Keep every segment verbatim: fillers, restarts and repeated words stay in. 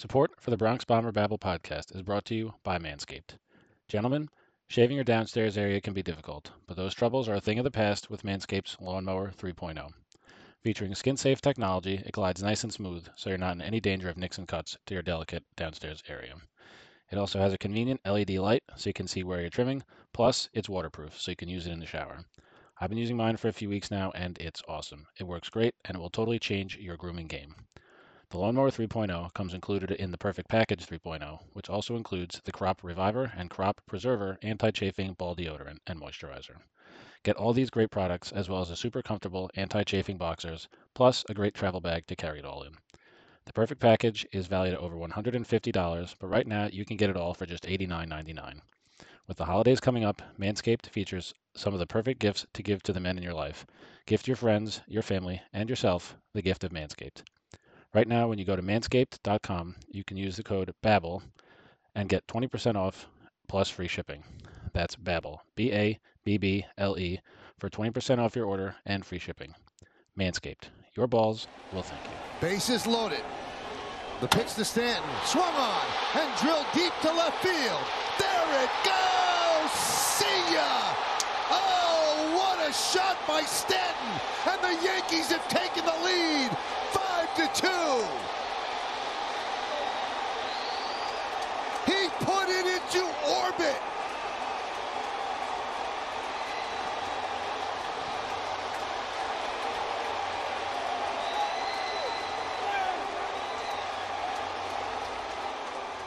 Support for the Bronx Bomber Bible Podcast is brought to you by Manscaped. Gentlemen, shaving your downstairs area can be difficult, but those troubles are a thing of the past with Manscaped's Lawnmower three point oh. Featuring skin-safe technology, it glides nice and smooth, so you're not in any danger of nicks and cuts to your delicate downstairs area. It also has a convenient L E D light, so you can see where you're trimming, plus it's waterproof, so you can use it in the shower. I've been using mine for a few weeks now, and it's awesome. It works great, and it will totally change your grooming game. The Lawnmower three point oh comes included in the Perfect Package three point oh, which also includes the Crop Reviver and Crop Preserver anti-chafing ball deodorant and moisturizer. Get all these great products, as well as a super comfortable anti-chafing boxers, plus a great travel bag to carry it all in. The Perfect Package is valued at over one hundred fifty dollars, but right now you can get it all for just eighty-nine ninety-nine. With the holidays coming up, Manscaped features some of the perfect gifts to give to the men in your life. Gift your friends, your family, and yourself the gift of Manscaped. Right now, when you go to manscaped dot com, you can use the code BABBLE and get twenty percent off plus free shipping. That's BABBLE, B A B B L E, for twenty percent off your order and free shipping. Manscaped, your balls will thank you. Bases loaded. The pitch to Stanton, swung on, and drilled deep to left field. There it goes! See ya! Oh, what a shot by Stanton! And the Yankees have taken the lead, five to two. He put it into orbit.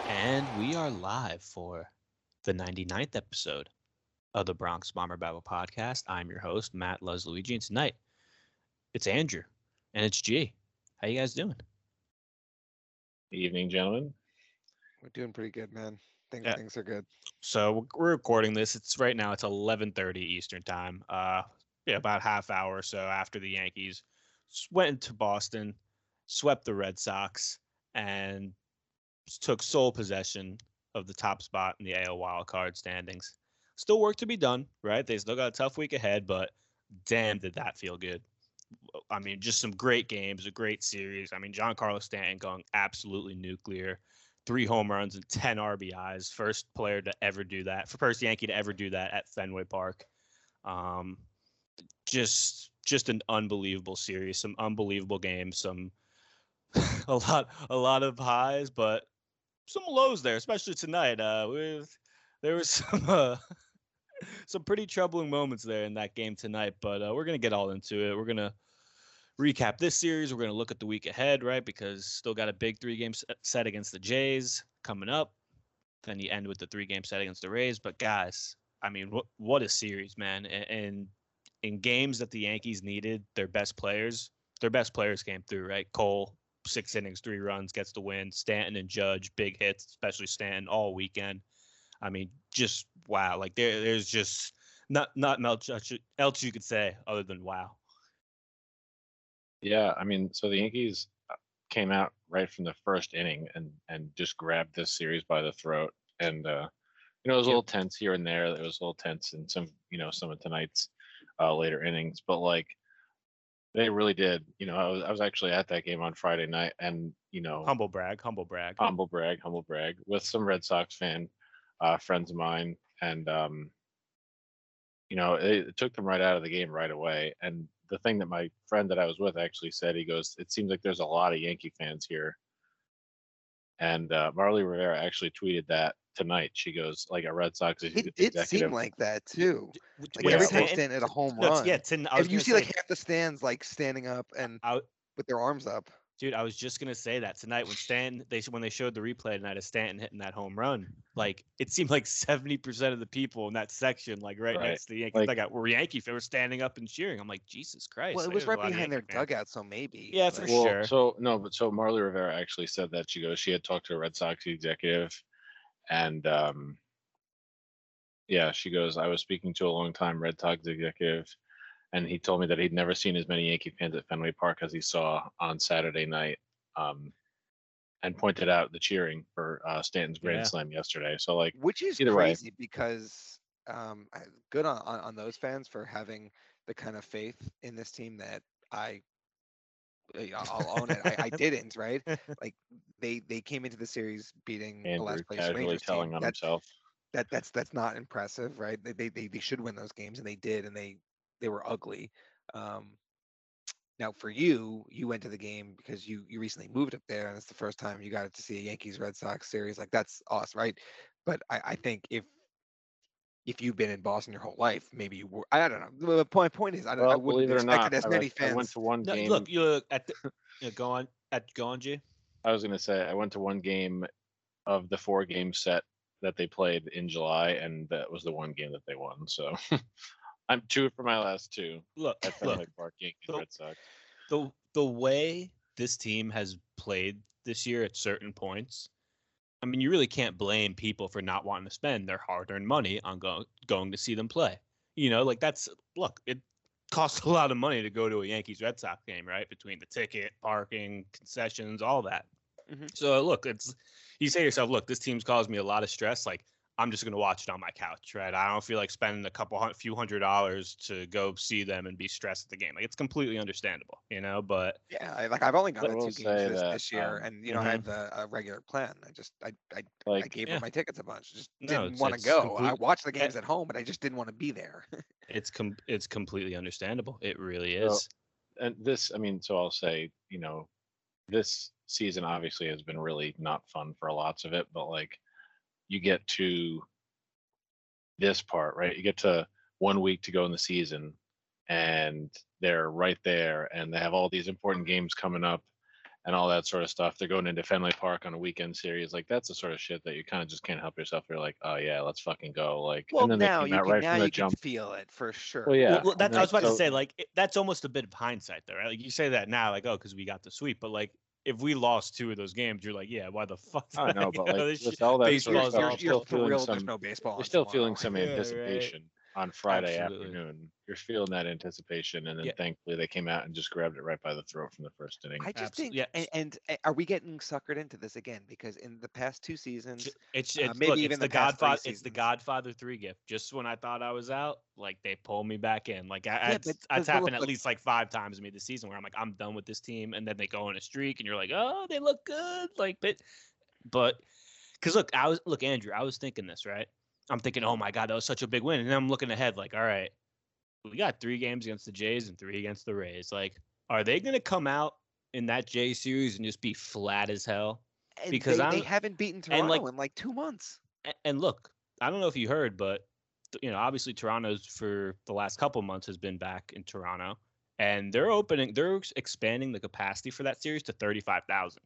And we are live for the ninety-ninth episode of the Bronx Bomber Bible Podcast. I'm your host, Matt Luzluigi, and tonight it's Andrew and it's G. How you guys doing? Good evening, gentlemen. We're doing pretty good, man. Think yeah. Things are good. So we're recording this. It's right now. It's eleven thirty Eastern time. Uh, yeah, about half hour or so after the Yankees went to Boston, swept the Red Sox, and took sole possession of the top spot in the A L wildcard standings. Still work to be done, right? They still got a tough week ahead, but damn, did that feel good. I mean, just some great games, a great series. I mean, Giancarlo Stanton going absolutely nuclear. Three home runs and ten R B Is. First player to ever do that. First Yankee to ever do that at Fenway Park. Um, just, just an unbelievable series. Some unbelievable games. Some a lot, a lot of highs, but some lows there, especially tonight. Uh, with there was some uh, some pretty troubling moments there in that game tonight, but uh, we're gonna get all into it. We're gonna recap this series. We're gonna look at the week ahead, right? Because still got a big three-game set against the Jays coming up. Then you end with the three-game set against the Rays. But guys, I mean, what what a series, man! And, and in games that the Yankees needed their best players, their best players came through, right? Cole. Six innings, three runs, gets the win. Stanton and Judge, big hits, especially Stanton all weekend. I mean, just wow. Like there, there's just not not much else you could say other than wow. Yeah, I mean, so the Yankees came out right from the first inning and and just grabbed this series by the throat. And uh, you know, it was a little tense here and there. It was a little tense in some, you know, some of tonight's uh, later innings, but like. They really did. You know, I was I was actually at that game on Friday night, and you know, humble brag, humble brag, humble brag, humble brag with some Red Sox fan uh, friends of mine, and um, you know, it, it took them right out of the game right away. And the thing that my friend that I was with actually said, he goes, "It seems like there's a lot of Yankee fans here." And uh, Marly Rivera actually tweeted that tonight. She goes, like a Red Sox executive. It, it seemed like that too. Like yeah. Every time Stanton hit a home no, run, yeah, ten, if you see say, like half the stands like standing up and I, with their arms up. Dude, I was just gonna say that tonight when Stanton they when they showed the replay tonight of Stanton hitting that home run, like it seemed like seventy percent of the people in that section, like right, right. next to the Yankees, like, I got were Yankee fans were standing up and cheering. I'm like, Jesus Christ! Well, it was right behind their fans. Dugout, so maybe. Yeah, for well, sure. So no, but so Marly Rivera actually said that she goes, she had talked to a Red Sox executive. And um, yeah, she goes, I was speaking to a longtime Red Sox executive, and he told me that he'd never seen as many Yankee fans at Fenway Park as he saw on Saturday night, um, and pointed out the cheering for uh, Stanton's grand yeah. slam yesterday. So like, which is either crazy way. Because um, good on, on on those fans for having the kind of faith in this team that I I'll own it. I, I didn't, right? Like they they came into the series beating Andrew the last place casually Rangers telling team. On that, himself. That that's that's not impressive, right? They, they they they should win those games, and they did, and they they were ugly. Um, now for you, you went to the game because you you recently moved up there, and it's the first time you got to see a Yankees Red Sox series. Like that's awesome, right? But I, I think if if you've been in Boston your whole life, maybe you were. I don't know. My point is, I don't. Well, I wouldn't expect not, as I many like, fans. I went to one game. No, look, you're at the, you're going at going, G. I was gonna say I went to one game of the four game set that they played in July, and that was the one game that they won. So I'm two for my last two. Look, at Fenway Park, Yankees, the, Red Sox. The the way this team has played this year at certain points. I mean, you really can't blame people for not wanting to spend their hard-earned money on go- going to see them play. You know, like that's – look, it costs a lot of money to go to a Yankees-Red Sox game, right, between the ticket, parking, concessions, all that. Mm-hmm. So, look, it's – you say to yourself, look, this team's caused me a lot of stress. Like, I'm just going to watch it on my couch, right? I don't feel like spending a couple hundred, few hundred dollars to go see them and be stressed at the game. Like, it's completely understandable, you know, but. Yeah. I, like I've only gone to two games this, that, this year um, and, you know, mm-hmm. I have a, a regular plan. I just, I, I, like, I gave yeah. up my tickets a bunch. Just no, didn't want to go. Complete, I watched the games at home, but I just didn't want to be there. it's com- It's completely understandable. It really is. Well, and this, I mean, so I'll say, you know, this season obviously has been really not fun for lots of it, but like, you get to this part, right? You get to one week to go in the season and they're right there and they have all these important games coming up and all that sort of stuff. They're going into Fenway Park on a weekend series. Like that's the sort of shit that you kind of just can't help yourself. You're like, oh yeah, let's fucking go. Like, well, and then now they came out right from the jump. You can feel it for sure. Well, yeah. Well, well, that's, I was about so, to say, like, it, that's almost a bit of hindsight though, right? Like you say that now, like, oh, cause we got the sweep, but like, if we lost two of those games, you're like, yeah, why the fuck? I know, but know, like, with all that sort of stuff, you're, you're still feeling some, there's no baseball. You're still feeling some yeah, anticipation right. on Friday Absolutely. afternoon. You're feeling that anticipation, and then yeah. thankfully they came out and just grabbed it right by the throat from the first inning. I just Absolutely. think, yeah. and, and are we getting suckered into this again? Because in the past two seasons, it's, it's uh, maybe look, even it's the, the Godfather, it's the Godfather three gift. Just when I thought I was out, like they pulled me back in. Like I, yeah, I, but, that's happened look, at least like five times to me this season, where I'm like, I'm done with this team, and then they go on a streak, and you're like, oh, they look good, like but, but, because look, I was look Andrew, I was thinking this right. I'm thinking, oh my God, that was such a big win, and then I'm looking ahead, like, all right. We got three games against the Jays and three against the Rays. Like, are they going to come out in that Jays series and just be flat as hell? And because they, they haven't beaten Toronto like, in like two months. And, and look, I don't know if you heard, but you know, obviously Toronto's for the last couple months has been back in Toronto, and they're opening, they're expanding the capacity for that series to thirty-five thousand.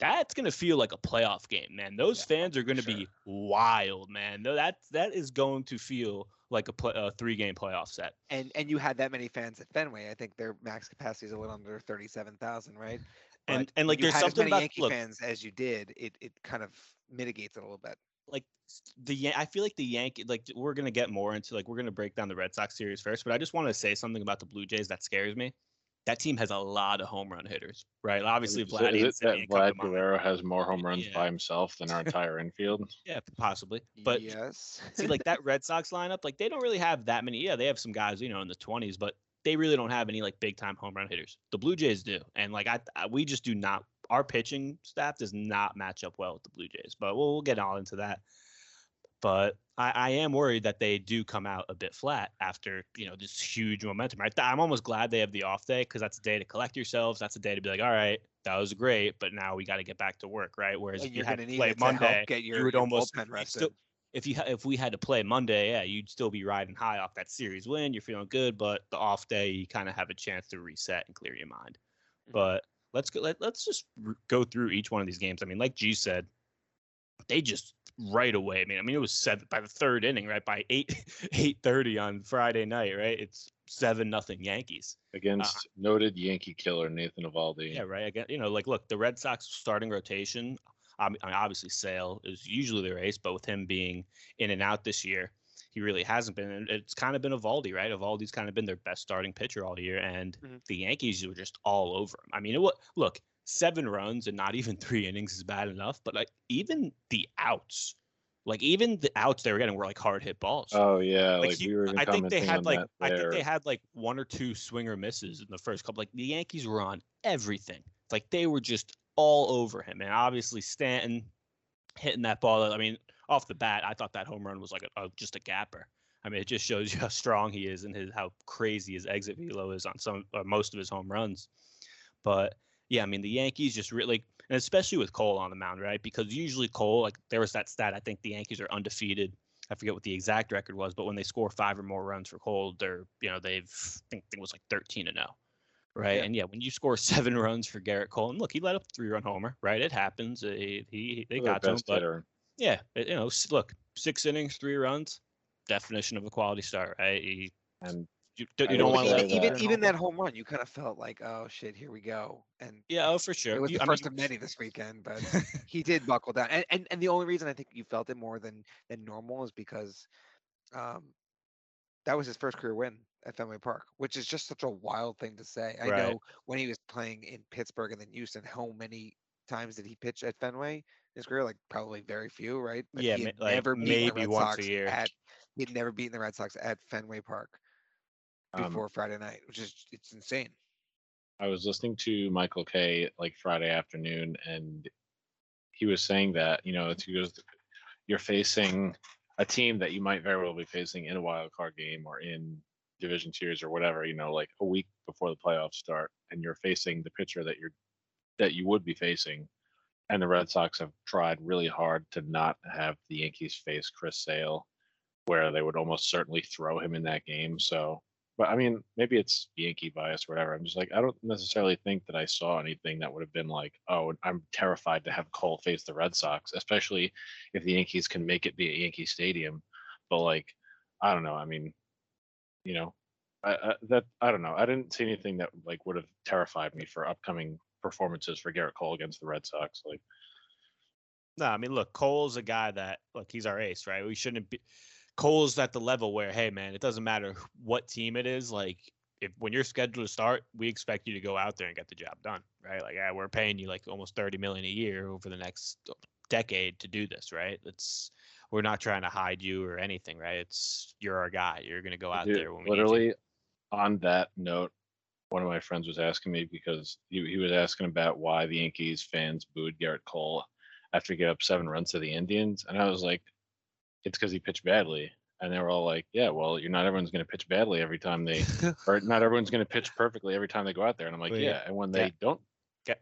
That's going to feel like a playoff game, man. Those yeah, fans are going to sure. be wild, man. No, that that is going to feel like a, play, a three-game playoff set. And and you had that many fans at Fenway. I think their max capacity is a little under thirty-seven thousand, right? But and and like there's something as many about Yankee look, fans as you did. It it kind of mitigates it a little bit. Like the I feel like the Yankee like we're going to get more into like we're going to break down the Red Sox series first, but I just want to say something about the Blue Jays that scares me. That team has a lot of home run hitters, right? Obviously, is Vlad, it, is it Vlad Guerrero has more home runs yeah. by himself than our entire infield. Yeah, possibly. But yes, see, like that Red Sox lineup, like they don't really have that many. Yeah, they have some guys, you know, in the twenties, but they really don't have any like big time home run hitters. The Blue Jays do, and like I, I, we just do not. Our pitching staff does not match up well with the Blue Jays, but we'll, we'll get all into that. But I, I am worried that they do come out a bit flat after, you know, this huge momentum. Right? I'm almost glad they have the off day because that's a day to collect yourselves. That's a day to be like, all right, that was great, but now we got to get back to work, right? Whereas if you had to play Monday, you would almost if you if we had to play Monday, yeah, you'd still be riding high off that series win. You're feeling good, but the off day, you kind of have a chance to reset and clear your mind. Mm-hmm. But let's go. Let, let's just go through each one of these games. I mean, like G said, they just. Right away. I mean, I mean, it was seven by the third inning, right? By eight, eight thirty on Friday night, right? It's seven nothing Yankees against uh, noted Yankee killer Nathan Eovaldi. Yeah, right. Again, you know, like look, the Red Sox starting rotation. Um, I mean, obviously, Sale is usually their ace, but with him being in and out this year, he really hasn't been. And it's kind of been Eovaldi, right? Eovaldi's kind of been their best starting pitcher all year, and mm-hmm. the Yankees were just all over him. I mean, it was look. Seven runs and not even three innings is bad enough, but like even the outs Like even the outs they were getting were like hard hit balls. Oh yeah, like, like you, we were. I think they had like I think they had like one or two swinger misses in the first couple. Like the Yankees were on everything. Like they were just all over him. And obviously Stanton hitting that ball. I mean, off the bat, I thought that home run was like a, a, just a gapper. I mean, it just shows you how strong he is and his how crazy his exit velo is on some or most of his home runs. But yeah, I mean, the Yankees just really, and especially with Cole on the mound, right? Because usually Cole, like there was that stat, I think the Yankees are undefeated. I forget what the exact record was, but when they score five or more runs for Cole, they're, you know, they've, I think it was like thirteen and oh, right? Yeah. And yeah, when you score seven runs for Garrett Cole, and look, he let up a three-run homer, right? It happens. He, he They got to him, but hitter. Yeah, it, you know, look, six innings, three runs, definition of a quality start, right? He, and You, you don't know, want to even even, even that home run. You kind of felt like, oh shit, here we go. And yeah, oh for sure. It was the you, first I mean, of many this weekend, but he did buckle down. And, and and the only reason I think you felt it more than than normal is because, um, that was his first career win at Fenway Park, which is just such a wild thing to say. I right. know when he was playing in Pittsburgh and then Houston, how many times did he pitch at Fenway in his career? Like probably very few, right? Like, yeah, ma- like never maybe once Sox a year. At, he'd never beaten the Red Sox at Fenway Park before um, Friday night, which is it's insane. I was listening to Michael Kay like Friday afternoon, and he was saying that, you know, he goes, you're facing a team that you might very well be facing in a wild card game or in division series or whatever, you know, like a week before the playoffs start, and you're facing the pitcher that you're that you would be facing. And the Red Sox have tried really hard to not have the Yankees face Chris Sale, where they would almost certainly throw him in that game. So. But I mean, maybe it's Yankee bias or whatever. I'm just like, I don't necessarily think that I saw anything that would have been like, oh, I'm terrified to have Cole face the Red Sox, especially if the Yankees can make it be at Yankee Stadium. But like, I don't know. I mean, you know, I, I, that I don't know. I didn't see anything that like would have terrified me for upcoming performances for Garrett Cole against the Red Sox. Like, no, I mean, look, Cole's a guy that look, he's our ace, right? We shouldn't be. Cole's at the level where, hey, man, it doesn't matter what team it is. Like, if when you're scheduled to start, we expect you to go out there and get the job done, right? Like, yeah, we're paying you like almost thirty million dollars a year over the next decade to do this, right? It's we're not trying to hide you or anything, right? It's you're our guy. You're gonna go out Dude, there. When we literally, need you. On that note, one of my friends was asking me because he he was asking about why the Yankees fans booed Garrett Cole after he gave up seven runs to the Indians, and I was like, it's because he pitched badly. And they were all like, yeah, well, you're not everyone's going to pitch badly every time they, or not everyone's going to pitch perfectly every time they go out there. And I'm like, well, yeah. yeah. And when they yeah. don't. Okay.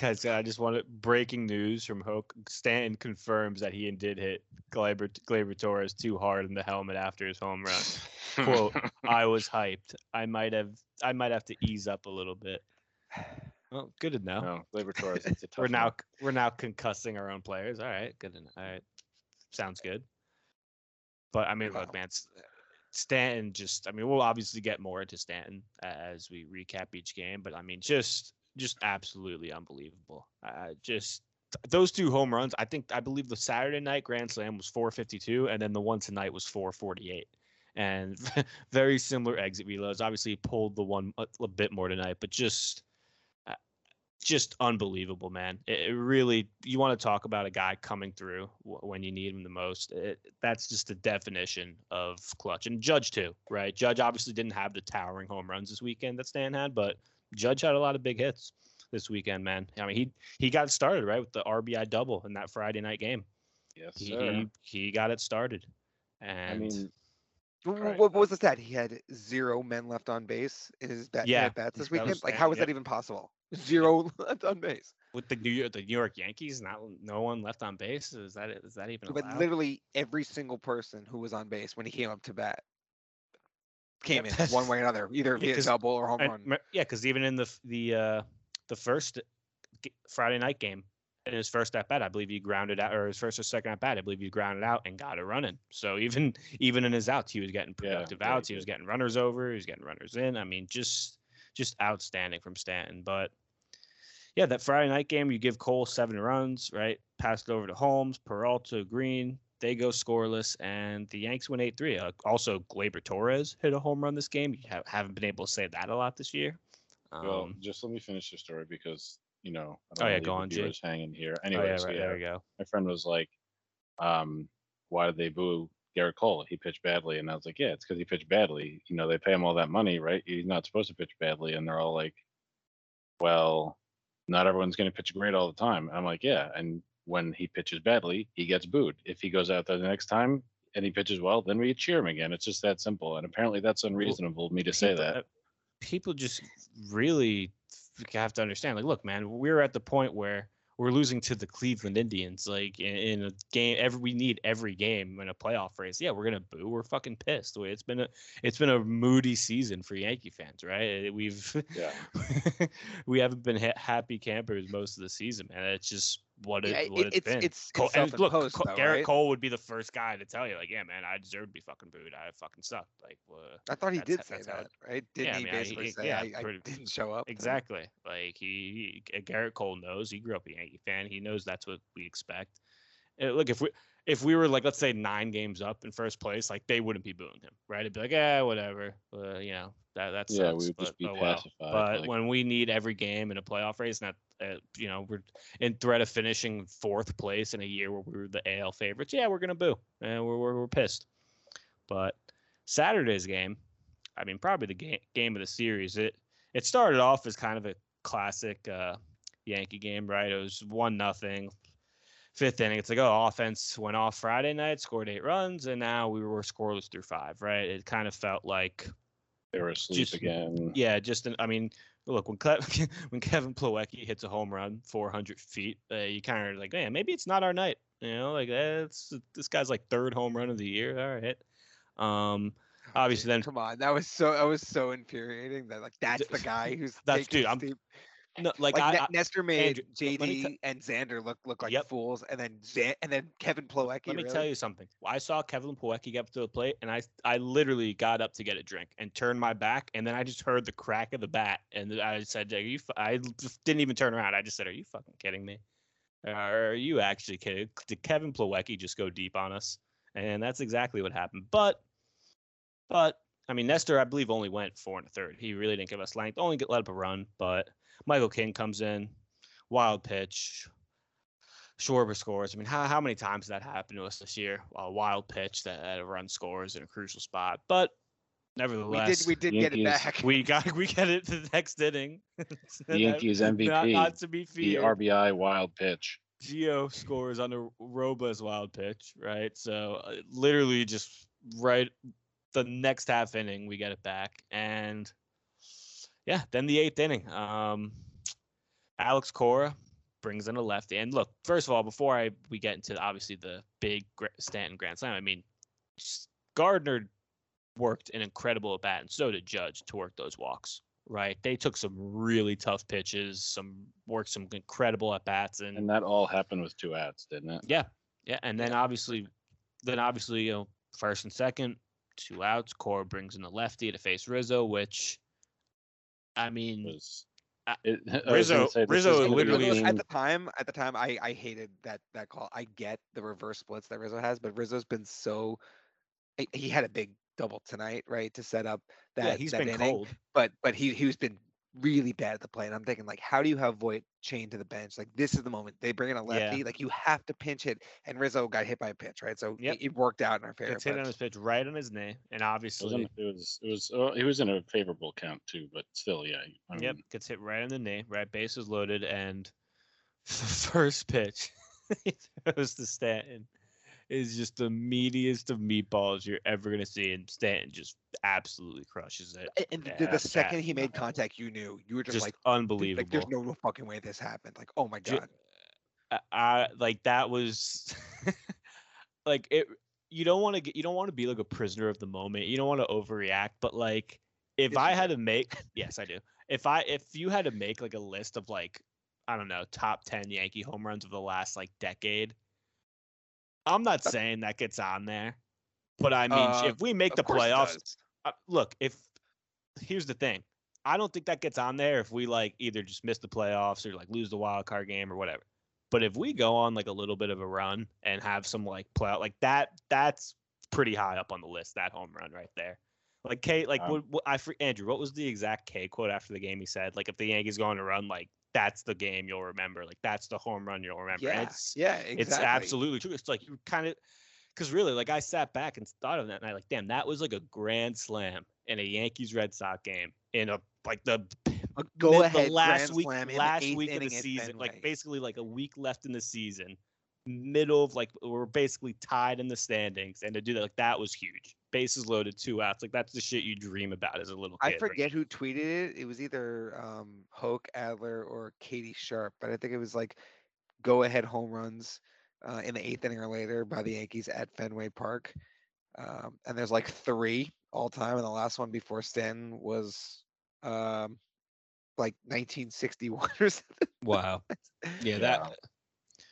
Guys, I just wanted breaking news from Hoke. Stanton confirms that he did hit Gleyber, Gleyber Torres too hard in the helmet after his home run. Quote, I was hyped. I might have, I might have to ease up a little bit. Well, good to know. No, Gleyber Torres, it's a tough we're now, one. We're now concussing our own players. All right. Good to know. All right. Sounds good. But, I mean, wow. look, man, Stanton just – I mean, we'll obviously get more into Stanton as we recap each game. But, I mean, just just absolutely unbelievable. Uh, just those two home runs, I think – I believe the Saturday night Grand Slam was four fifty-two, and then the one tonight was four forty-eight. And very similar exit reloads. Obviously, he pulled the one a, a bit more tonight, but just – Just unbelievable, man. It, it really, you want to talk about a guy coming through w- when you need him the most. It, that's just the definition of clutch. And Judge, too, right? Judge obviously didn't have the towering home runs this weekend that Stan had, but Judge had a lot of big hits this weekend, man. I mean, he he got started, right, with the R B I double in that Friday night game. Yes, sir. He, he, he got it started. And I mean, right. What was the stat? He had zero men left on base in his bat, yeah. bats this weekend? Was, like, how is yeah. that even possible? Zero left on base with the New York, the New York Yankees. Not no one left on base. Is that is that even? But allowed? Literally every single person who was on base when he came up to bat came yeah, in one way or another, either via yeah, double or home I, run. Yeah, because even in the the uh, the first Friday night game, in his first at bat, I believe he grounded out, or his first or second at bat, I believe he grounded out and got it running. So even even in his outs, he was getting productive yeah, outs. He was getting runners over. He was getting runners in. I mean, just. Just outstanding from Stanton. But, yeah, that Friday night game, you give Cole seven runs, right? Passed over to Holmes, Peralta, Green. They go scoreless, and the Yanks win eight three. Uh, also, Gleyber Torres hit a home run this game. You ha- haven't been able to say that a lot this year. Um, well, just let me finish the story because, you know, I don't oh, yeah, go on, viewers hanging here. Anyways, oh, yeah, right, yeah, there we go. My friend was like, um, why did they boo Garrett Cole? He pitched badly. And I was like, yeah, it's because he pitched badly. You know, they pay him all that money, right? He's not supposed to pitch badly. And they're all like, well, not everyone's going to pitch great all the time. I'm like, yeah. And when he pitches badly, he gets booed. If he goes out there the next time and he pitches well, then we cheer him again. It's just that simple. And apparently that's unreasonable of me to say that. People just really have to understand. Like, look, man, we're at the point where we're losing to the Cleveland Indians. Like in, in a game, every we need every game in a playoff race. Yeah, we're gonna boo. We're fucking pissed. It's been a it's been a moody season for Yankee fans, right? We've yeah. we haven't been ha- happy campers most of the season, man. It's just what, it, yeah, what it's, it's been. It's, Cole, it's and look, post, Cole, though, Garrett right? Cole would be the first guy to tell you, like, yeah, man, I deserve to be fucking booed. I fucking sucked. Like, well, I thought he did say that, it, right? Didn't yeah, he I mean, basically he, say yeah, I, I pretty, didn't show up? Exactly. Though. Like he, he, Garrett Cole knows. He grew up a Yankee fan. He knows that's what we expect. And look, if we if we were like, let's say nine games up in first place, like they wouldn't be booing him, right? It'd be like, yeah, whatever. Well, you know, that that's yeah, we would but, just be oh, pacified. Well. But like, when we need every game in a playoff race, and that. Uh, you know, we're in threat of finishing fourth place in a year where we were the A L favorites. Yeah, we're gonna boo, and we're we're, we're pissed. But Saturday's game, I mean, probably the game, game of the series. It it started off as kind of a classic uh, Yankee game, right? It was one nothing, fifth inning. It's like, oh, offense went off Friday night, scored eight runs, and now we were scoreless through five, right? It kind of felt like they were asleep just, again. Yeah, just an, I mean. Look, when Cle- when Kevin Plawecki hits a home run four hundred feet, uh, you kind of like, man, maybe it's not our night. You know, like that's eh, this guy's like third home run of the year. All right. Um, oh, obviously, dude, then come on, that was so I was so infuriating that like that's the guy who's that's dude. I'm no, like, like I, I, Nestor made Andrew, J D t- and Xander look look like yep. fools, and then Z- and then Kevin Plawecki. Let me really? tell you something. I saw Kevin Plawecki get up to the plate, and I I literally got up to get a drink and turned my back, and then I just heard the crack of the bat, and I said, "Are you?" F-? I just didn't even turn around. I just said, "Are you fucking kidding me? Are you actually kidding? Did Kevin Plawecki just go deep on us?" And that's exactly what happened. But but I mean, Nestor, I believe, only went four and a third. He really didn't give us length. Only let up a run, but. Michael King comes in, wild pitch. Schwarber scores. I mean, how how many times that happened to us this year? A wild pitch that, that a run scores in a crucial spot. But nevertheless, we did we did Yankees, get it back. We got we get it the next inning. The Yankees M V P, not, not to be feared. The R B I wild pitch. Geo scores on a Robles wild pitch, right? So uh, literally just right the next half inning, we get it back and. Yeah, then the eighth inning. Um, Alex Cora brings in a lefty. And look, first of all, before I we get into obviously the big Stanton grand slam, I mean, Gardner worked an incredible at bat, and so did Judge to work those walks. Right? They took some really tough pitches, some worked some incredible at bats, and and that all happened with two outs, didn't it? Yeah, yeah. And then obviously, then obviously, you know, first and second, two outs. Cora brings in the lefty to face Rizzo, which. I mean, it, I Rizzo. Say, Rizzo literally Rizzo's, at the time. At the time, I, I hated that that call. I get the reverse splits that Rizzo has, but Rizzo's been so. He had a big double tonight, right, to set up that. Yeah, he's that been inning, cold, but but he he's been really bad at the plate. And I'm thinking, like, how do you have Voit chained to the bench? Like, this is the moment they bring in a lefty. Yeah. Like, you have to pinch hit, and Rizzo got hit by a pitch, right? So yep. it, it worked out in our favor. It's hit on his pitch, right on his knee, and obviously it was it was, it was oh, he was in a favorable count too, but still, yeah. I mean, yep, gets hit right on the knee, right? Base is loaded, and the first pitch he throws to Stanton is just the meatiest of meatballs you're ever gonna see, and Stanton just absolutely crushes it. And the, the second that. he made contact, you knew you were just, just like unbelievable. Like, there's no fucking way this happened. Like, oh my god, I, I like that was like it. You don't want to get. You don't want to be like a prisoner of the moment. You don't want to overreact. But like, if it's I had to make, yes, I do. If I if you had to make like a list of like, I don't know, top ten Yankee home runs of the last like decade. I'm not saying that gets on there, but I mean, uh, if we make the playoffs, uh, look, if here's the thing, I don't think that gets on there if we like either just miss the playoffs or like lose the wild card game or whatever. But if we go on like a little bit of a run and have some like playoff like that, that's pretty high up on the list. That home run right there. Like K, like um, what, what, I Andrew, what was the exact K quote after the game? He said, like, if the Yankees go on a run, like that's the game you'll remember. Like, that's the home run you'll remember. Yeah, and it's, yeah, exactly. It's absolutely true. It's like you kind of, because really, like, I sat back and thought of that night, like, damn, that was like a grand slam in a Yankees Red Sox game in a like the go mid, ahead the last week, last week of the season, like basically like a week left in the season, middle of like we're basically tied in the standings, and to do that, like that was huge. Bases loaded, two outs, like that's the shit you dream about as a little kid. I forget who tweeted it. It was either um, Hoke Adler or Katie Sharp, but I think it was like go ahead home runs. Uh, in the eighth inning or later by the Yankees at Fenway Park. Um, and there's like three all time. And the last one before Stanton was um, like nineteen sixty-one or something. Wow. Yeah, that. Wow.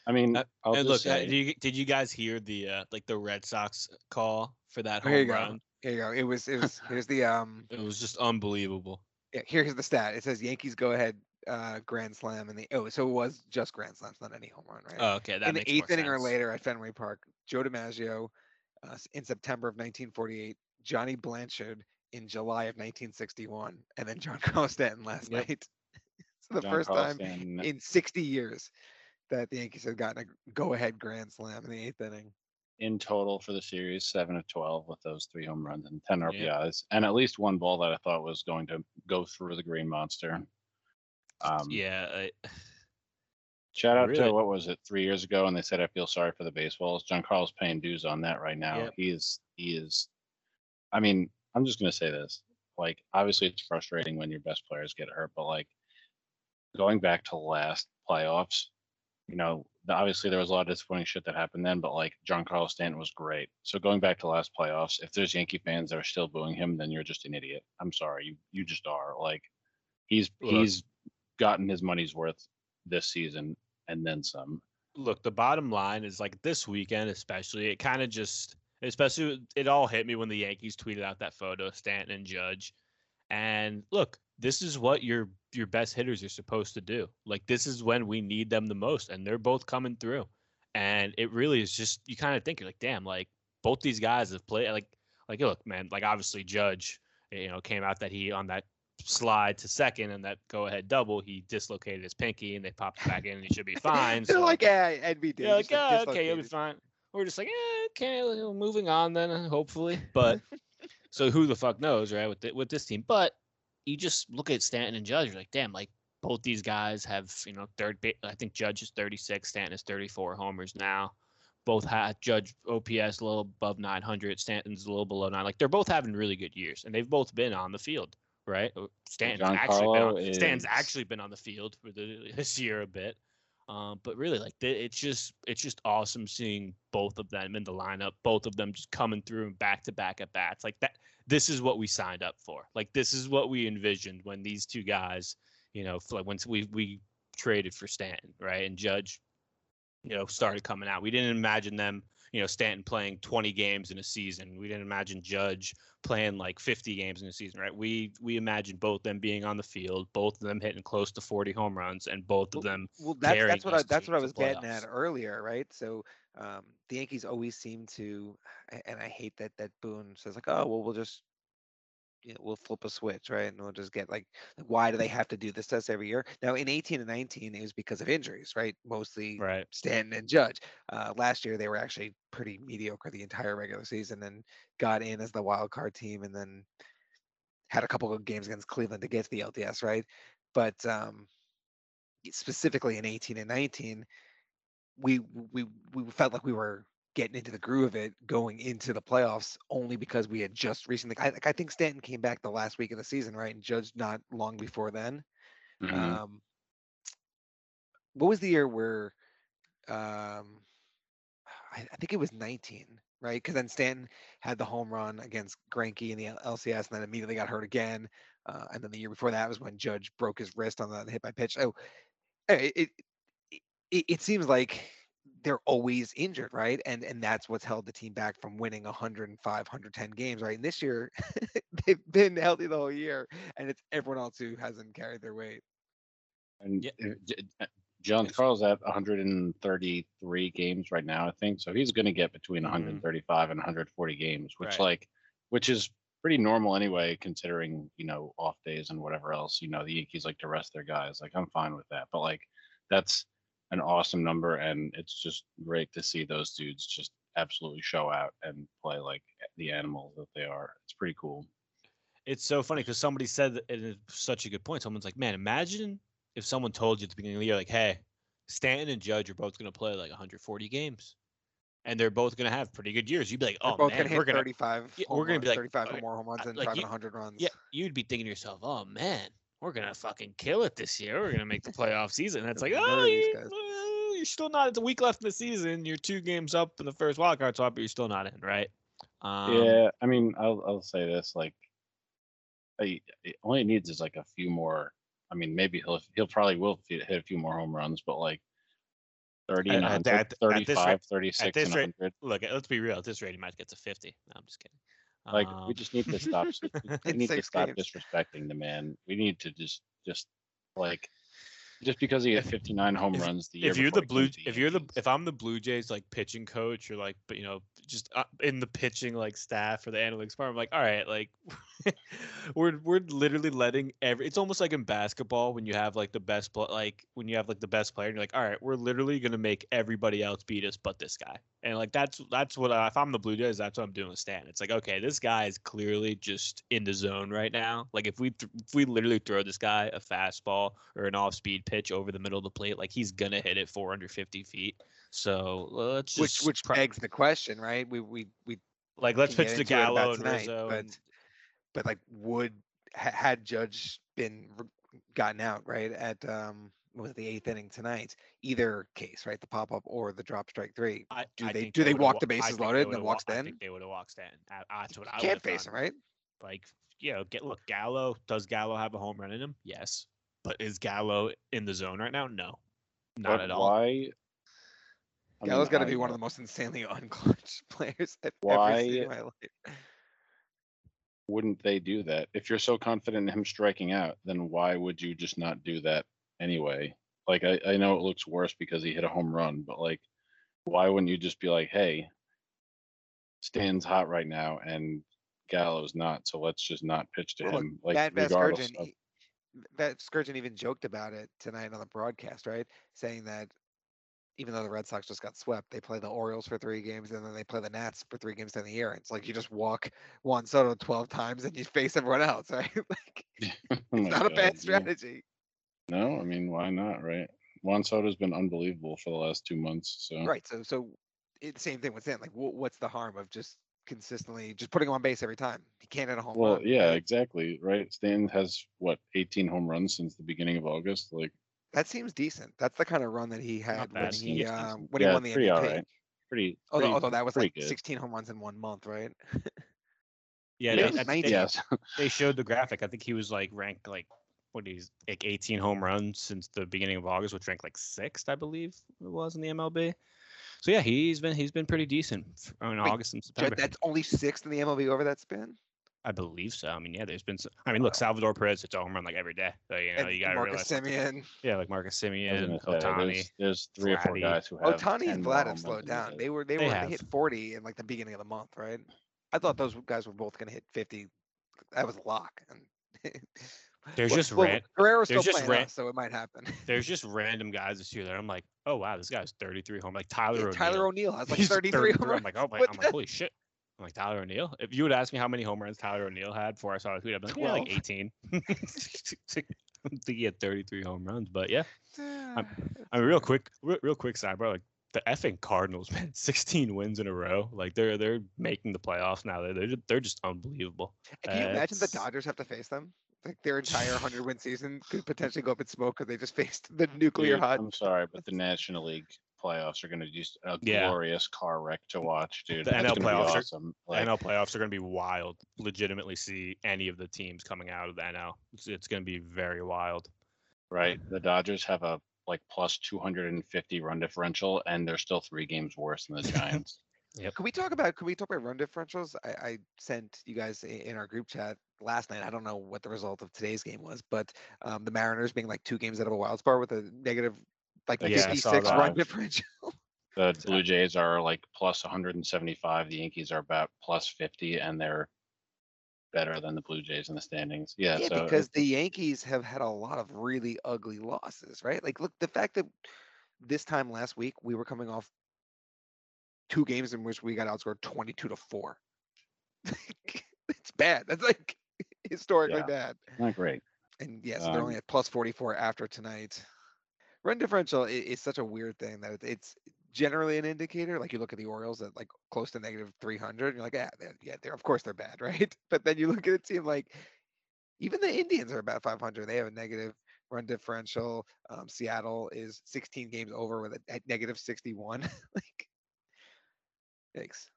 I mean, uh, I'll and just look, say, uh, did, you, did you guys hear the uh, like the Red Sox call for that home run? Here you go. It was, it was, here's the. Um, it was just unbelievable. Yeah, here's the stat. It says Yankees go ahead. Uh, grand slam in the oh, so it was just grand slams, not any home run, right? Oh, okay, that in makes the eighth inning sense. Or later at Fenway Park, Joe DiMaggio uh, in September of nineteen forty-eight, Johnny Blanchard in July of nineteen sixty-one, and then Giancarlo Stanton last yep. night. So the John first Carl time Stanton. In sixty years that the Yankees have gotten a go-ahead grand slam in the eighth inning. In total for the series, seven of twelve with those three home runs and ten R B Is, yeah. And at least one ball that I thought was going to go through the Green Monster. Um, yeah. I, shout out really, to what was it three years ago, and they said I feel sorry for the baseballs. Giancarlo's paying dues on that right now. Yep. He is. He is. I mean, I'm just gonna say this. Like, obviously, it's frustrating when your best players get hurt, but like going back to last playoffs, you know, obviously there was a lot of disappointing shit that happened then, but like Giancarlo Stanton was great. So going back to last playoffs, if there's Yankee fans that are still booing him, then you're just an idiot. I'm sorry, you you just are. Like, he's look. he's. gotten his money's worth this season and then some. Look, the bottom line is like this weekend, especially, it kind of just, especially, it all hit me when the Yankees tweeted out that photo, Stanton and Judge. And look, this is what your your best hitters are supposed to do. Like, this is when we need them the most, and they're both coming through. And it really is just, you kind of think, you're like, damn, like both these guys have played. Like, like look, man, like obviously Judge, you know, came out that he on that slide to second and that go ahead double, he dislocated his pinky and they popped it back in and he should be fine. They're so, like, yeah, I'd be dead. Like, oh, like, okay, you'll be fine. We're just like, eh, okay, moving on then, hopefully. But so who the fuck knows, right? With the, with this team, but you just look at Stanton and Judge, you're like, damn, like both these guys have, you know, third. I think Judge is thirty-six, Stanton is thirty-four homers now. Both have Judge O P S a little above nine hundred, Stanton's a little below nine. Like, they're both having really good years, and they've both been on the field. Right, Stanton's actually, been on, is... Stanton's actually been on the field for the, this year a bit, um, but really, like the, it's just it's just awesome seeing both of them in the lineup, both of them just coming through and back to back at bats like that. This is what we signed up for. Like, this is what we envisioned when these two guys, you know, like once we we traded for Stanton, right, and Judge, you know, started coming out. We didn't imagine them. You know, Stanton playing twenty games in a season. We didn't imagine Judge playing like fifty games in a season, right? We we imagined both them being on the field, both of them hitting close to forty home runs, and both of them. Well, well that's that's what I that's what I was getting at earlier, right? So um, the Yankees always seem to, and I hate that that Boone says like, oh well, we'll just you know, we'll flip a switch, right? And we'll just get like, why do they have to do this to us every year? Now in eighteen and nineteen, it was because of injuries, right? Mostly right. Stanton and Judge. Uh, last year, they were actually pretty mediocre the entire regular season and got in as the wild card team and then had a couple of games against Cleveland to get to the L D S, right? But um, specifically in eighteen and nineteen, we we we felt like we were getting into the groove of it going into the playoffs only because we had just recently, I, like, I think Stanton came back the last week of the season, right? And Judge not long before then. Mm-hmm. Um, what was the year where, um, I, I think it was nineteen, right? Cause then Stanton had the home run against Greinke in the L C S and then immediately got hurt again. Uh, and then the year before that was when Judge broke his wrist on the hit by pitch. Oh, it, it, it, it seems like they're always injured, right? And and that's what's held the team back from winning one hundred five, one hundred ten games, right? And this year, they've been healthy the whole year, and it's everyone else who hasn't carried their weight. And yeah. Giancarlo's at one hundred thirty-three games right now, I think. So he's going to get between one hundred thirty-five mm-hmm. and one hundred forty games, which right. like, which is pretty normal anyway, considering, you know, off days and whatever else. You know, the Yankees like to rest their guys. Like, I'm fine with that. But, like, that's an awesome number, and it's just great to see those dudes just absolutely show out and play like the animals that they are. It's pretty cool. It's so funny because somebody said, and it's such a good point, someone's like, man, imagine if someone told you at the beginning of the year, like, hey, Stanton and Judge are both going to play like one hundred forty games. And they're both going to have pretty good years. You'd be like, oh, both man, gonna we're going to hit thirty-five. Yeah, we're going to be like thirty-five or more home runs and like five hundred runs. Yeah, you'd be thinking to yourself, oh man, we're going to fucking kill it this year. We're going to make the playoff season. That's like, oh, you, you're still not. It's a week left in the season. You're two games up in the first wildcard spot, but you're still not in, right? Um, yeah, I mean, I'll I'll say this: like, I, it only it needs is like a few more. I mean, maybe he'll he'll probably will hit a few more home runs, but like. thirty, at, at, thirty-five, at rate, thirty-six, at this rate, one hundred. Look, let's be real. At this rate, he might get to fifty. No, I'm just kidding. Like, um, we just need to stop. We need to stop games. disrespecting the man. We need to just, just like, just because he had fifty-nine home if, runs the year. If you're the Blue, if you're the, if I'm the Blue Jays like pitching coach, or like, but you know, just uh, in the pitching like staff or the analytics part, I'm like, all right, like, we're we're literally letting every. It's almost like in basketball when you have like the best like when you have like the best player, and you're like, all right, we're literally gonna make everybody else beat us but this guy, and like that's that's what I, if I'm the Blue Jays, that's what I'm doing with Stan. It's like, okay, this guy is clearly just in the zone right now. Like if we th- if we literally throw this guy a fastball or an off speed pitch over the middle of the plate, like he's gonna hit it four hundred fifty feet. So let's just which which pro- begs the question, right? We we we like let's pitch to Gallo and Rizzo, but and, but like would had Judge been gotten out right at um what was the eighth inning tonight? Either case, right? The pop up or the drop strike three. I, do I they do they, they walk the bases loaded and then walk Stanton? I think they would have walked Stanton. That's what I would have done. Can't face him, right? Like you know, get look Gallo. Does Gallo have a home run in him? Yes. But is Gallo in the zone right now? No, not but at all. Why? I Gallo's got to be one of the most insanely unclutch players I've ever seen in my life. Wouldn't they do that? If you're so confident in him striking out, then why would you just not do that anyway? Like, I, I know it looks worse because he hit a home run, but like, why wouldn't you just be like, hey, Stan's hot right now and Gallo's not, so let's just not pitch to well, him. Like, that regardless of... That Scourgeon even joked about it tonight on the broadcast, right? Saying that even though the Red Sox just got swept, they play the Orioles for three games and then they play the Nats for three games in the year. It's like you just walk Juan Soto twelve times and you face everyone else, right? Like, oh it's not God, a bad strategy. Yeah. No, I mean, why not, right? Juan Soto's been unbelievable for the last two months. So right, so so it's same thing with Sam. Like, w- what's the harm of just consistently just putting him on base every time? He can't hit a home well, run. Well, yeah, exactly, right? Stan has what eighteen home runs since the beginning of August. Like that seems decent. That's the kind of run that he had when he uh, when yeah, he won the pretty M V P. All right. Pretty. Although, pretty, although that was like good. sixteen home runs in one month, right? yeah, yeah, they, they, yes. They showed the graphic. I think he was like ranked like what he's like eighteen home runs since the beginning of August, which ranked like sixth, I believe it was in the M L B. So yeah, he's been he's been pretty decent in Wait, August and September. That's only sixth in the M L B over that span? I believe so. I mean, yeah, there's been some. I mean, look, Salvador Perez hits a home run like every day. So you know, and you got Marcus Semien. Yeah, like Marcus Semien, Ohtani. There's, there's three Vladdy. or four guys who have. Ohtani and Vlad have slowed down. They were they, they were they hit forty in like the beginning of the month, right? I thought those guys were both gonna hit fifty. That was a lock. And There's well, just well, ran- Guerrero's still playing ran- us, so it might happen. There's just random guys this year that I'm like, oh wow, this guy's thirty-three home. Like Tyler yeah, O'Neill. Tyler O'Neill has like thirty-three home runs. I'm like, oh my, I'm like, holy shit. I'm like Tyler O'Neill. If you would ask me how many home runs Tyler O'Neill had before I saw the tweet, I'd be like, yeah, like eighteen. I don't think he had thirty-three home runs, but yeah. I'm, I'm real quick, real, real quick sidebar. Like the effing Cardinals, man, sixteen wins in a row. Like they're they're making the playoffs now. They're they're, they're just unbelievable. Can you uh, imagine the Dodgers have to face them? Like their entire one hundred win season could potentially go up in smoke because they just faced the nuclear dude, hot. I'm sorry, but the National League playoffs are going to be a yeah. glorious car wreck to watch, dude. The N L playoffs, awesome. are, like, N L playoffs are going to be wild. Legitimately see any of the teams coming out of the N L. It's, it's going to be very wild. Right. The Dodgers have a like plus two hundred fifty run differential, and they're still three games worse than the Giants. Yep. Can we talk about can we talk about run differentials? I, I sent you guys in our group chat last night. I don't know what the result of today's game was, but um, the Mariners being like two games out of a wild spot with a negative like yeah, fifty-six run differential. The Blue Jays are like plus one hundred seventy-five. The Yankees are about plus fifty, and they're better than the Blue Jays in the standings. Yeah, yeah so because the Yankees have had a lot of really ugly losses, right? Like, look, the fact that this time last week we were coming off two games in which we got outscored twenty-two to four. It's bad. That's like historically yeah, bad. Not great. And yes, um, they're only at plus forty-four after tonight. Run differential is, is such a weird thing that it's generally an indicator. Like, you look at the Orioles at like close to negative three hundred, and you're like, yeah, they're, yeah, they're of course they're bad, right? But then you look at a team like even the Indians are about five hundred. They have a negative run differential. Um, Seattle is sixteen games over with a at negative sixty-one. Like, thanks.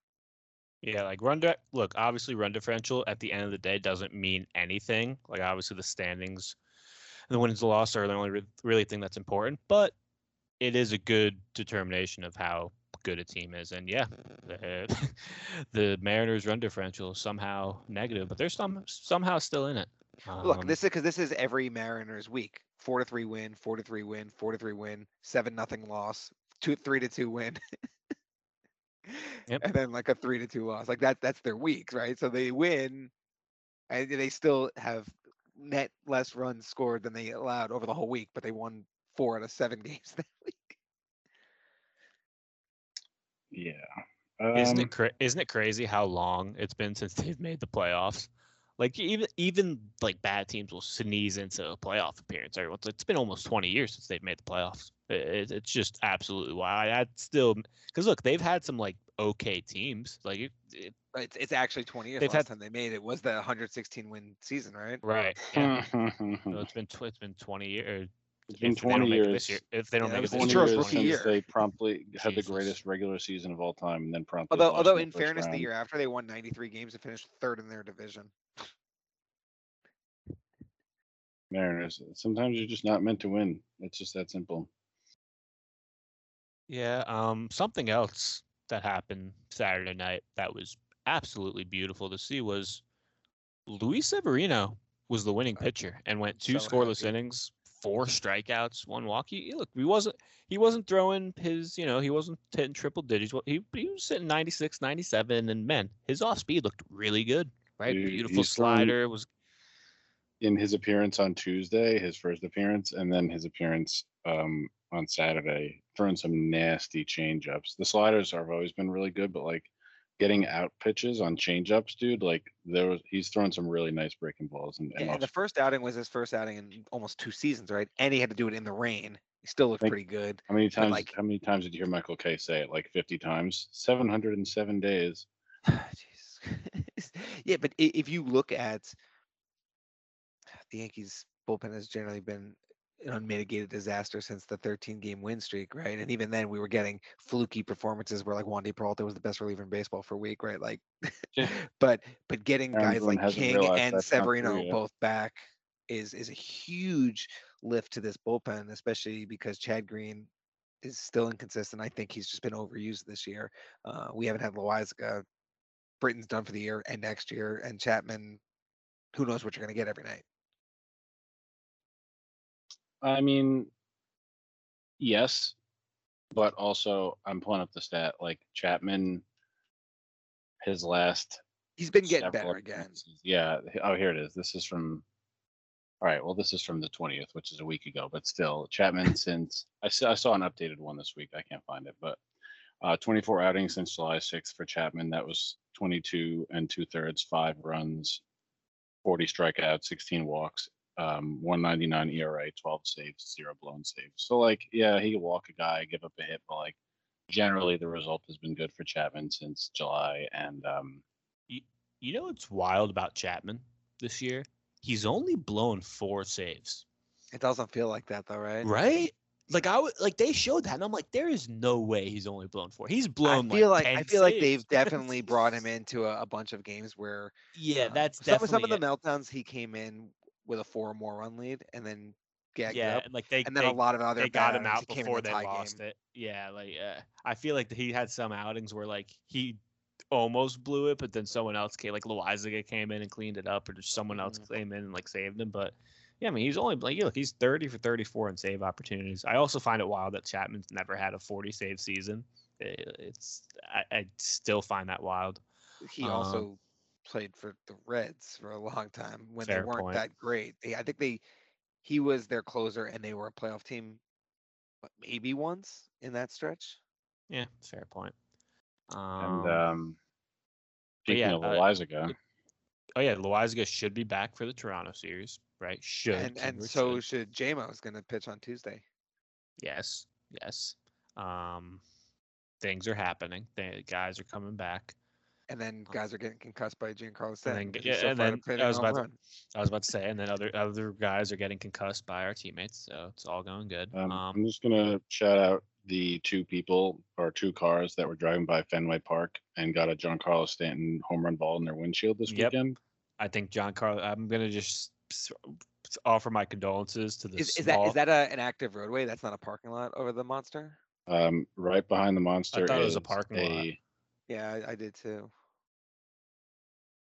Yeah, like run di- look, obviously run differential at the end of the day doesn't mean anything. Like, obviously the standings and the wins and losses are the only re- really thing that's important, but it is a good determination of how good a team is. And yeah, the, the Mariners run differential is somehow negative, but they're some, somehow still in it. Um, look, this is because this is every Mariners week. Four to three win, four to three win, four to three win, seven nothing loss, two three to two win. Yep. And then like a three to two loss, like that. That's their week, right? So they win, and they still have net less runs scored than they allowed over the whole week, but they won four out of seven games that week. Yeah, um, isn't it cra- isn't it crazy how long it's been since they've made the playoffs? Like even even like bad teams will sneeze into a playoff appearance. Everyone's like, it's been almost twenty years since they've made the playoffs. It, it's just absolutely wild. I still because look, they've had some like okay teams. Like it, it, it's it's actually twenty years. Last had, time they made it was the one hundred sixteen win season, right? Right. Yeah. So it's been it's been twenty years. It's been twenty years. This year, if they don't yeah, make it this year, years since year. They promptly had Jesus. the greatest regular season of all time, and then promptly. Although, lost although in the fairness, round. The year after they won ninety-three games and finished third in their division. Mariners. Sometimes you're just not meant to win. It's just that simple. Yeah. Um. Something else that happened Saturday night that was absolutely beautiful to see was Luis Severino was the winning pitcher and went two so scoreless happy. innings. Four strikeouts, one walk. He, look, he wasn't he wasn't throwing his, you know, he wasn't hitting triple digits. He he was sitting ninety-six, ninety-seven, and man, his off speed looked really good, right? Dude, beautiful slider was. In his appearance on Tuesday, his first appearance, and then his appearance um, on Saturday, throwing some nasty changeups. The sliders have always been really good, but like getting out pitches on changeups, dude, like there was, he's throwing some really nice breaking balls. And, and, yeah, and the first outing was his first outing in almost two seasons, right? And he had to do it in the rain. He still looked like, pretty good. How many times? Like, how many times did you hear Michael Kay say it? Like fifty times, seven hundred and seven days. Jesus. Yeah, but if you look at the Yankees' bullpen, has generally been an unmitigated disaster since the thirteen game win streak, right? And even then we were getting fluky performances where like Wandy Peralta was the best reliever in baseball for a week, right? Like yeah. but but getting Aaron guys Boone like King and Severino both back is is a huge lift to this bullpen, especially because Chad Green is still inconsistent. I think he's just been overused this year. Uh, we haven't had Loáisiga. Britton's done for the year and next year, and Chapman, who knows what you're going to get every night. I mean, yes, but also I'm pulling up the stat. Like Chapman, his last. He's been getting better again. Yeah. Oh, here it is. This is from. All right. Well, this is from the twentieth, which is a week ago, but still Chapman since I saw, I saw an updated one this week. I can't find it, but uh, twenty-four outings since July sixth for Chapman. That was twenty-two and two thirds, five runs, forty strikeouts, sixteen walks. Um, one ninety-nine E R A, twelve saves, zero blown saves. So, like, yeah, he could walk a guy, give up a hit, but, like, generally the result has been good for Chapman since July. And, um, you, you know what's wild about Chapman this year? He's only blown four saves. It doesn't feel like that, though, right? Right? Like, I would, like they showed that, and I'm like, there is no way he's only blown four. He's blown. I feel like, like I feel saves. like they've definitely brought him into a, a bunch of games where, yeah, that's uh, definitely some, some of the meltdowns he came in with a four or more run lead, and then gagged yeah, up. And, like they, and then they, a lot of other they got him out before they lost game. it. Yeah, like uh, I feel like he had some outings where like he almost blew it, but then someone else came, like Loáisiga came in and cleaned it up, or just someone else mm-hmm. came in and like saved him. But yeah, I mean he's only like you look, he's thirty for thirty-four in save opportunities. I also find it wild that Chapman's never had a forty save season. It, it's I, I still find that wild. He um, also played for the Reds for a long time when Fair they weren't point. that great. They, I think they he was their closer, and they were a playoff team what, maybe once in that stretch. Yeah, fair point. Um, and um, speaking yeah, of Loáisiga. Uh, oh, yeah, Loáisiga should be back for the Toronto series, right? Should. And, and so should J-Mo is going to pitch on Tuesday. Yes, yes. Um, things are happening. The guys are coming back. And then guys are getting concussed by Giancarlo Stanton. And then, yeah, so and then I, was about to, I was about to say, and then other other guys are getting concussed by our teammates, so it's all going good. Um, um, I'm just going to shout out the two people or two cars that were driving by Fenway Park and got a Giancarlo Stanton home run ball in their windshield this yep. weekend. I think Giancarlo, I'm going to just offer my condolences to the is, small... Is that, is that a, an active roadway? That's not a parking lot over the Monster? Um, right behind the Monster I thought is it was a parking a, lot. Yeah, I, I did too.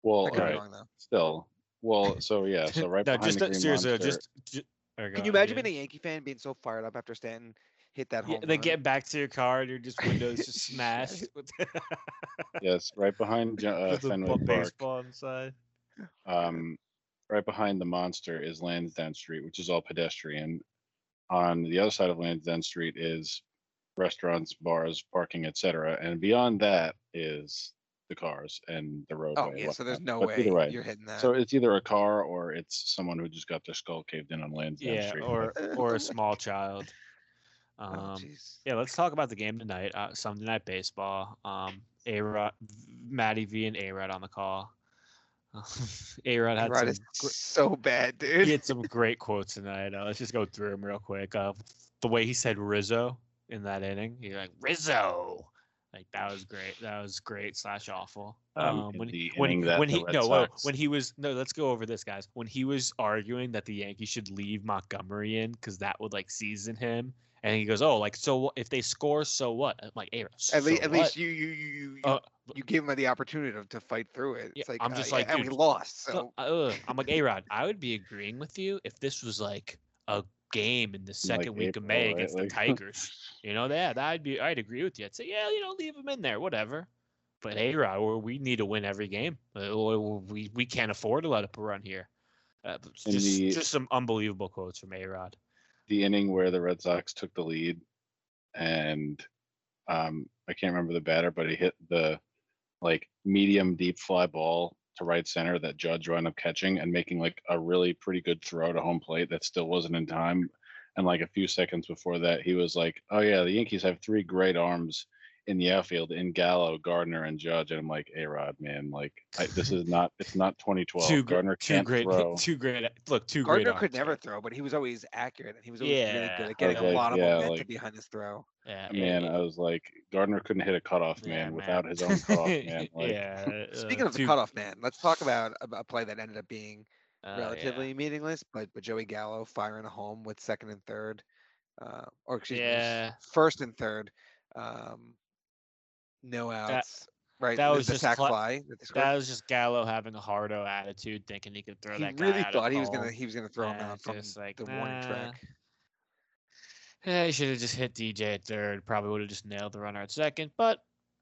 Well, all right. wrong, still. Well, so yeah, so right no, behind just, the Green seriously, Monster. Just, just, oh, Can you imagine yeah. being a Yankee fan being so fired up after Stanton hit that home yeah, run? Then get back to your car and your just windows just smashed. Yes, right behind uh, Fenway Park. Baseball inside. Um, right behind the Monster is Lansdowne Street, which is all pedestrian. On the other side of Lansdowne Street is restaurants, bars, parking, et cetera, and beyond that is the cars and the roadway. Oh yeah, so there's no but way, way you're hitting that. So it's either a car or it's someone who just got their skull caved in on Lansdowne yeah, Street. Yeah, or or a small child. Um, oh, yeah, let's talk about the game tonight. Uh, Sunday night baseball. Um, A-Rod, Matty V, and A-Rod on the call. Uh, A-Rod had A-Rod some is gr- so bad, dude. He had some great quotes tonight. Uh, let's just go through them real quick. Uh, the way he said Rizzo in that inning, you're like Rizzo, like that was great. That was great slash awful. Um, um, when he, when he, when he no well, when he was no. Let's go over this, guys. When he was arguing that the Yankees should leave Montgomery in because that would like season him, and he goes, "Oh, like so if they score, so what?" I'm like, hey, so at least at least you you you you, uh, you gave him the opportunity to, to fight through it. It's yeah, like I'm just uh, like, yeah, dude, and we lost. So, so uh, I'm like, A-Rod, I would be agreeing with you if this was like a game in the second like week April, of May right? against like, the Tigers. You know that I'd be I'd agree with you. I'd say yeah, you know, leave him in there, whatever. But A-Rod, we need to win every game. We we can't afford to let up a run here. Uh, just the, just some unbelievable quotes from A-Rod. The inning where the Red Sox took the lead, and um, I can't remember the batter, but he hit the like medium deep fly ball to right center that Judge wound up catching and making like a really pretty good throw to home plate that still wasn't in time. And like a few seconds before that, he was like, oh yeah, the Yankees have three great arms in the outfield in Gallo, Gardner, and Judge. And I'm like, A-Rod, man, like I, this is not, it's not twenty twelve. Too, Gardner too can't great, throw. Too great. Look, too Gardner great. Gardner could never throw, but he was always accurate. And he was always yeah. really good at getting like, a lot of yeah, momentum like, behind his throw. Yeah, man, yeah. I was like, Gardner couldn't hit a cutoff man, yeah, man. without his own cutoff man. Like, yeah. Uh, Speaking of too, the cutoff man, let's talk about a play that ended up being Uh, relatively yeah. meaningless, but, but Joey Gallo firing a home with second and third, uh, or excuse yeah. me, first and third, um, no outs. That, right, that was the just sack cl- fly. That, that was just Gallo having a hard-o attitude, thinking he could throw he that. He really guy thought out he was home. gonna he was gonna throw yeah, him out from like, the nah. warning track. Yeah, he should have just hit D J at third. Probably would have just nailed the runner at second, but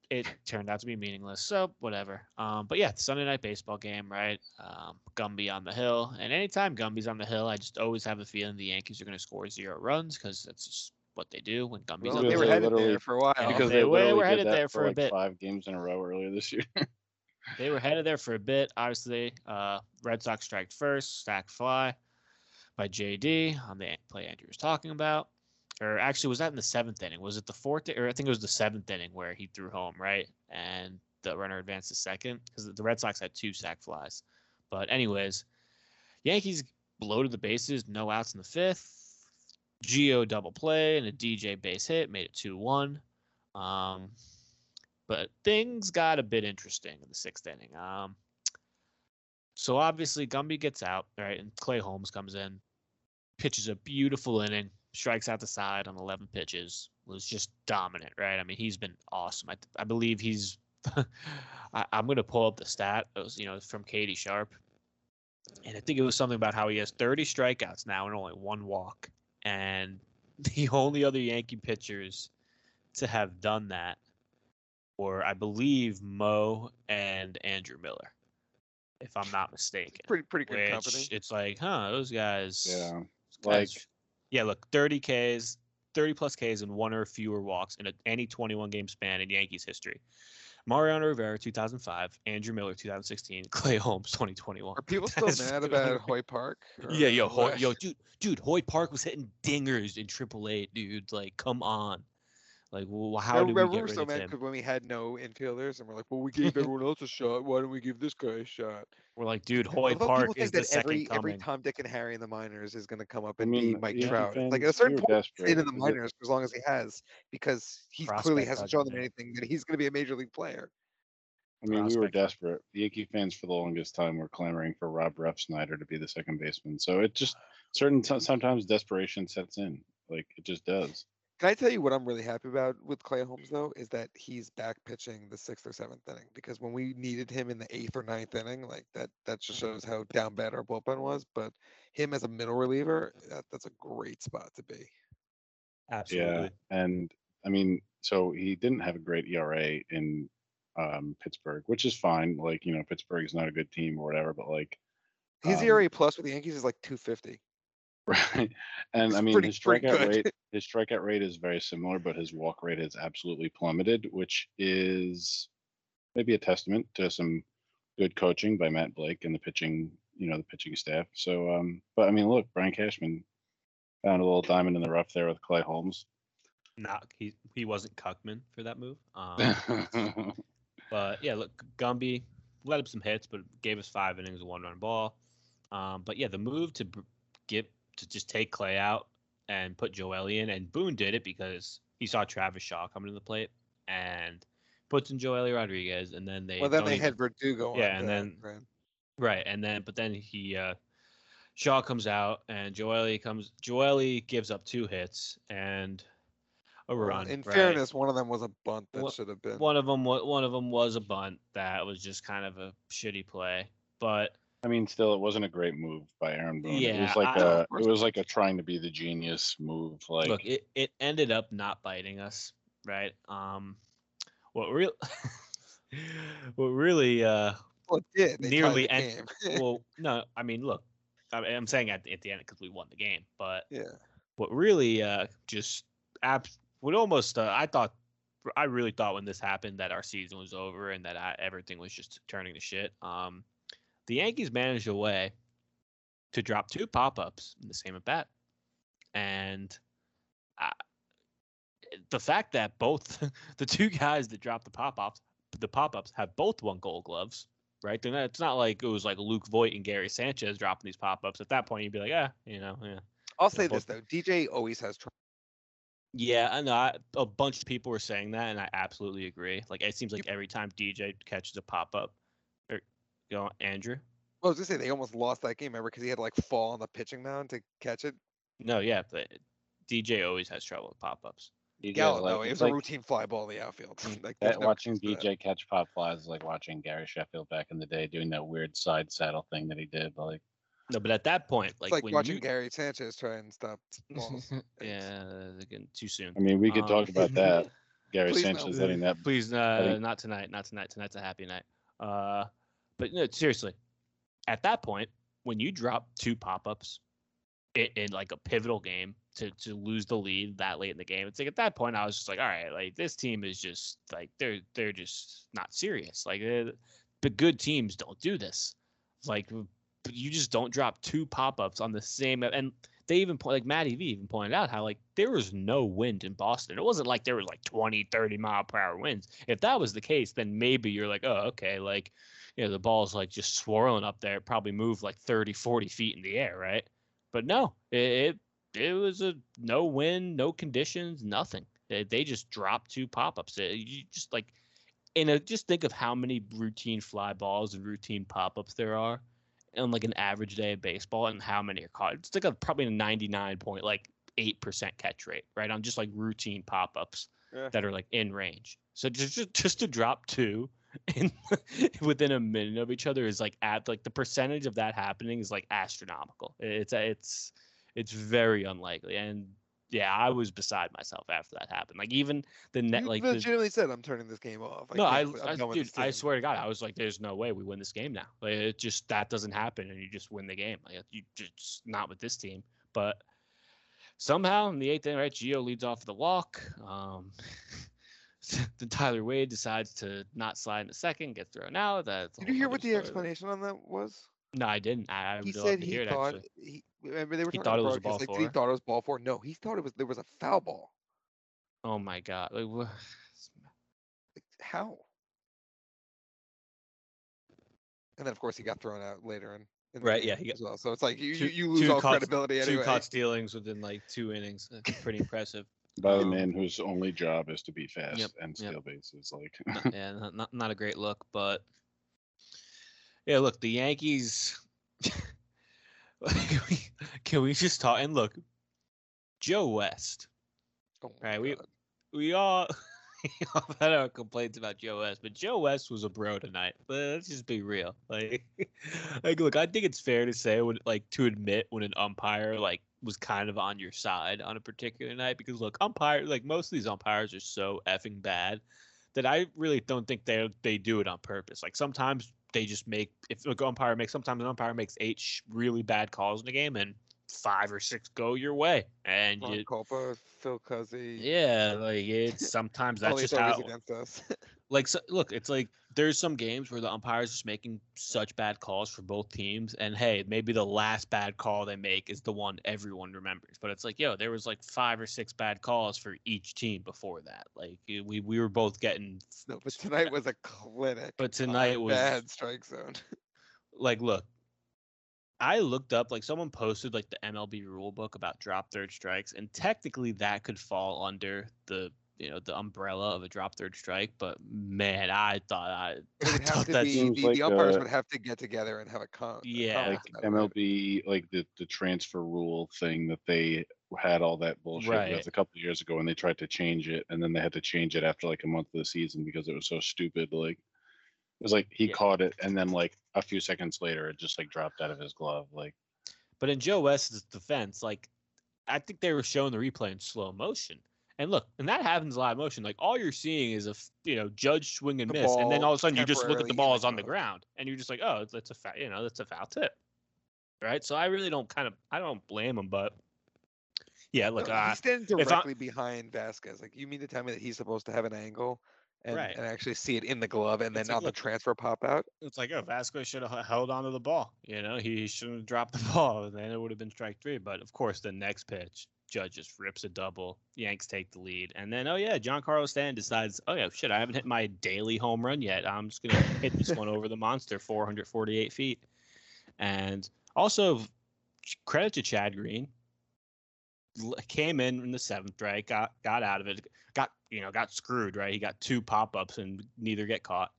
it turned out to be meaningless, so whatever. Um, but yeah, Sunday night baseball game, right? Um, Gumby on the hill, and anytime Gumby's on the hill, I just always have a feeling the Yankees are going to score zero runs because that's just what they do when Gumby's well, on the hill. They were headed there for a while. Because they, they were headed there for, for like a bit. Five games in a row earlier this year. They were headed there for a bit. Obviously, uh, Red Sox strike first, sack fly by J D on the play Andrew was talking about. Or actually, was that in the seventh inning? Was it the fourth? Or I think it was the seventh inning where he threw home, right? And the runner advanced to second because the Red Sox had two sack flies. But anyways, Yankees loaded the bases, no outs in the fifth. Geo double play and a D J base hit made it two one. Um, but things got a bit interesting in the sixth inning. Um, so obviously Gumby gets out, right? And Clay Holmes comes in, pitches a beautiful inning. Strikes out the side on eleven pitches, was just dominant, right? I mean, he's been awesome. I, th- I believe he's – I'm going to pull up the stat. It was, you know, from Katie Sharp. And I think it was something about how he has thirty strikeouts now and only one walk. And the only other Yankee pitchers to have done that were, I believe, Mo and Andrew Miller. if I'm not mistaken. Pretty pretty good which company. It's like, huh, those guys. Yeah. Those guys, like, yeah, look, thirty Ks, thirty plus Ks and one or fewer walks in a, any twenty-one game span in Yankees history. Mariano Rivera, two thousand five. Andrew Miller, two thousand sixteen. Clay Holmes, twenty twenty-one. Are people still mad about Hoy Park? Yeah, yo, Hoy, yo, dude, dude, Hoy Park was hitting dingers in triple A, dude. Like, come on. Like, well, how do we get rid of him? I remember we were so mad because when we had no infielders, and we're like, well, we gave everyone else a shot. Why don't we give this guy a shot? We're like, dude, Hoy Park is the second coming. Every Tom, Dick, and Harry in the minors is going to come up and be Mike Trout. Like, at a certain point, in the minors for as long as he has, because he clearly hasn't shown them anything that he's going to be a major league player. I mean, we were desperate. The Yankee fans for the longest time were clamoring for Rob Refsnyder to be the second baseman. So it just certain t- sometimes desperation sets in. Like, it just does. Can I tell you what I'm really happy about with Clay Holmes, though, is that he's back pitching the sixth or seventh inning, because when we needed him in the eighth or ninth inning, like that, that just shows how down bad our bullpen was. But him as a middle reliever, that, that's a great spot to be. Absolutely. Yeah, and I mean, so he didn't have a great E R A in um, Pittsburgh, which is fine. Like, you know, Pittsburgh's not a good team or whatever, but like his um, E R A plus with the Yankees is like two fifty. Right, and it's I mean pretty, his strikeout rate, his strikeout rate is very similar, but his walk rate has absolutely plummeted, which is maybe a testament to some good coaching by Matt Blake and the pitching, you know, the pitching staff. So, um, but I mean, look, Brian Cashman found a little diamond in the rough there with Clay Holmes. Nah, he he wasn't Cuckman for that move. Um, but yeah, look, Gumby let up some hits, but gave us five innings of one-run ball. Um, but yeah, the move to get to just take Clay out and put Joely in. And Boone did it because he saw Travis Shaw coming to the plate and puts in Joely Rodriguez. And then they... Well, then they even, had Verdugo yeah, on. Yeah, and then... Friend. Right, and then... But then he... Uh, Shaw comes out, and Joely comes... Joely gives up two hits and a run. In right? fairness, one of them was a bunt that should have been... One of them. One of them was a bunt that was just kind of a shitty play. But... I mean, still, it wasn't a great move by Aaron Boone. Yeah, it was like I, a, it was like a trying to be the genius move. Like, look, it, it ended up not biting us, right? Um, what real, what really, uh, well, it did. Nearly ended. Well, no, I mean, look, I, I'm saying at, at the end because we won the game, but yeah, what really, uh, just ab, what almost, uh, I thought, I really thought when this happened that our season was over and that I, everything was just turning to shit. Um. The Yankees managed a way to drop two pop-ups in the same at-bat. And uh, the fact that both the two guys that dropped the pop-ups the pop-ups have both won gold gloves, right? They're not, it's not like it was like Luke Voit and Gary Sanchez dropping these pop-ups. At that point, you'd be like, ah, you know, yeah. I'll say both. This, though. D J always has trouble. Yeah, I know. I, a bunch of people were saying that, and I absolutely agree. Like, it seems like every time D J catches a pop-up, you know, Andrew? Well, I was going to say, they almost lost that game, remember, because he had to, like, fall on the pitching mound to catch it? No, yeah, but D J always has trouble with pop-ups. Gallo, like, no, it was like, a routine fly ball in the outfield. like, that, no watching D J that. catch pop flies is like watching Gary Sheffield back in the day doing that weird side saddle thing that he did. Like, No, but at that point... Like, it's like when watching you... Gary Sanchez try and stop balls. yeah, again, too soon. I mean, we could um, talk about that. Gary Sanchez hitting that. Please, uh, hitting... not tonight, not tonight. Tonight's a happy night. Uh... But no, seriously, at that point, when you drop two pop-ups in, in like a pivotal game to, to lose the lead that late in the game, it's like at that point I was just like, all right, like this team is just like they're they're just not serious. Like the good teams don't do this. Like you just don't drop two pop-ups on the same. And they even like Matty V even pointed out how like there was no wind in Boston. It wasn't like there were like twenty, thirty mile per hour winds. If that was the case, then maybe you're like, oh, okay, like. You know, the ball's like just swirling up there. It probably moved like thirty, forty feet in the air, right? But no, it it, it was a no wind, no conditions, nothing. They, they just dropped two pop-ups. It, you just like, and just think of how many routine fly balls and routine pop-ups there are on like an average day of baseball and how many are caught. It's like a, probably a ninety-nine point, like eight percent catch rate, right? On just like routine pop-ups yeah. that are like in range. So just just, just to drop two. And within a minute of each other is like at like the percentage of that happening is like astronomical. It's it's it's very unlikely, and yeah, I was beside myself after that happened. Like, even the net, you like legitimately the, said, I'm turning this game off. I no, I, I dude, I swear to God, I was like, there's no way we win this game now. Like, it just, that doesn't happen, and you just win the game. Like, you just not with this team. But somehow in the eighth inning, right, Geo leads off the walk. Um, then Tyler Wade decides to not slide in the second, get thrown out. That's Did you hear what the explanation on that was? No, I didn't. I he said he thought it, he, remember they were he thought it was a ball like, four. He thought it was ball four. No, he thought it was there was a foul ball. Oh my God! Like, what? How? And then of course he got thrown out later in. in right. Yeah. He got, as well. So it's like you, two, you lose all caught, credibility anyway. Two caught stealings within like two innings. Pretty impressive. By the man whose only job is to be fast yep, and steal yep. bases, like. not, yeah, not not a great look, but. Yeah, look, the Yankees. like, we, can we just talk? And look, Joe West. Oh right, we we all, we all had our complaints about Joe West, but Joe West was a bro tonight. Let's just be real. Like, like, look, I think it's fair to say, when, like, to admit when an umpire like was kind of on your side on a particular night, because look, umpire, like most of these umpires are so effing bad that I really don't think they they do it on purpose. Like sometimes. They just make if an umpire makes sometimes an umpire makes eight sh- really bad calls in a game and five or six go your way and you, Culpa, Phil Cuzzy. Yeah, like it's sometimes that's just how against us. like so, look, it's like there's some games where the umpires just making such bad calls for both teams, and hey, maybe the last bad call they make is the one everyone remembers. But it's like, yo, there was like five or six bad calls for each team before that. Like we we were both getting. No, but tonight was a clinic. But tonight oh, was bad strike zone. Like, look. I looked up, like someone posted like the M L B rule book about drop third strikes, and technically that could fall under the, you know, the umbrella of a drop third strike. But man, I thought I it would have to be the, like the umpires a, would have to get together and have a con. Yeah, like M L B, like the, the transfer rule thing that they had all that bullshit right. with a couple of years ago, and they tried to change it, and then they had to change it after like a month of the season because it was so stupid. Like. It was like he yeah. caught it, and then like a few seconds later, it just like dropped out of his glove. Like, but in Joe West's defense, like I think they were showing the replay in slow motion, and look, and that happens in live motion. Like all you're seeing is a you know Judge swing and the miss, and then all of a sudden you just look at the ball is on the ground, and you're just like, oh, that's a foul, you know, that's a foul tip, right? So I really don't kind of I don't blame him, but. Yeah, look, no, uh, he's standing directly behind Vasquez. Like, you mean to tell me that he's supposed to have an angle? And, right. and actually see it in the glove, and it's then like, on the transfer pop out. It's like, oh, Vasquez should have held onto the ball. You know, he shouldn't have dropped the ball, and then it would have been strike three. But of course, the next pitch, Judge just rips a double. Yanks take the lead, and then oh yeah, Giancarlo Stanton decides, oh yeah, shit, I haven't hit my daily home run yet. I'm just gonna hit this one over the monster, four hundred forty-eight feet. And also, credit to Chad Green. Came in in the seventh, right? Got got out of it. Got you know got screwed, right? He got two pop ups and neither get caught.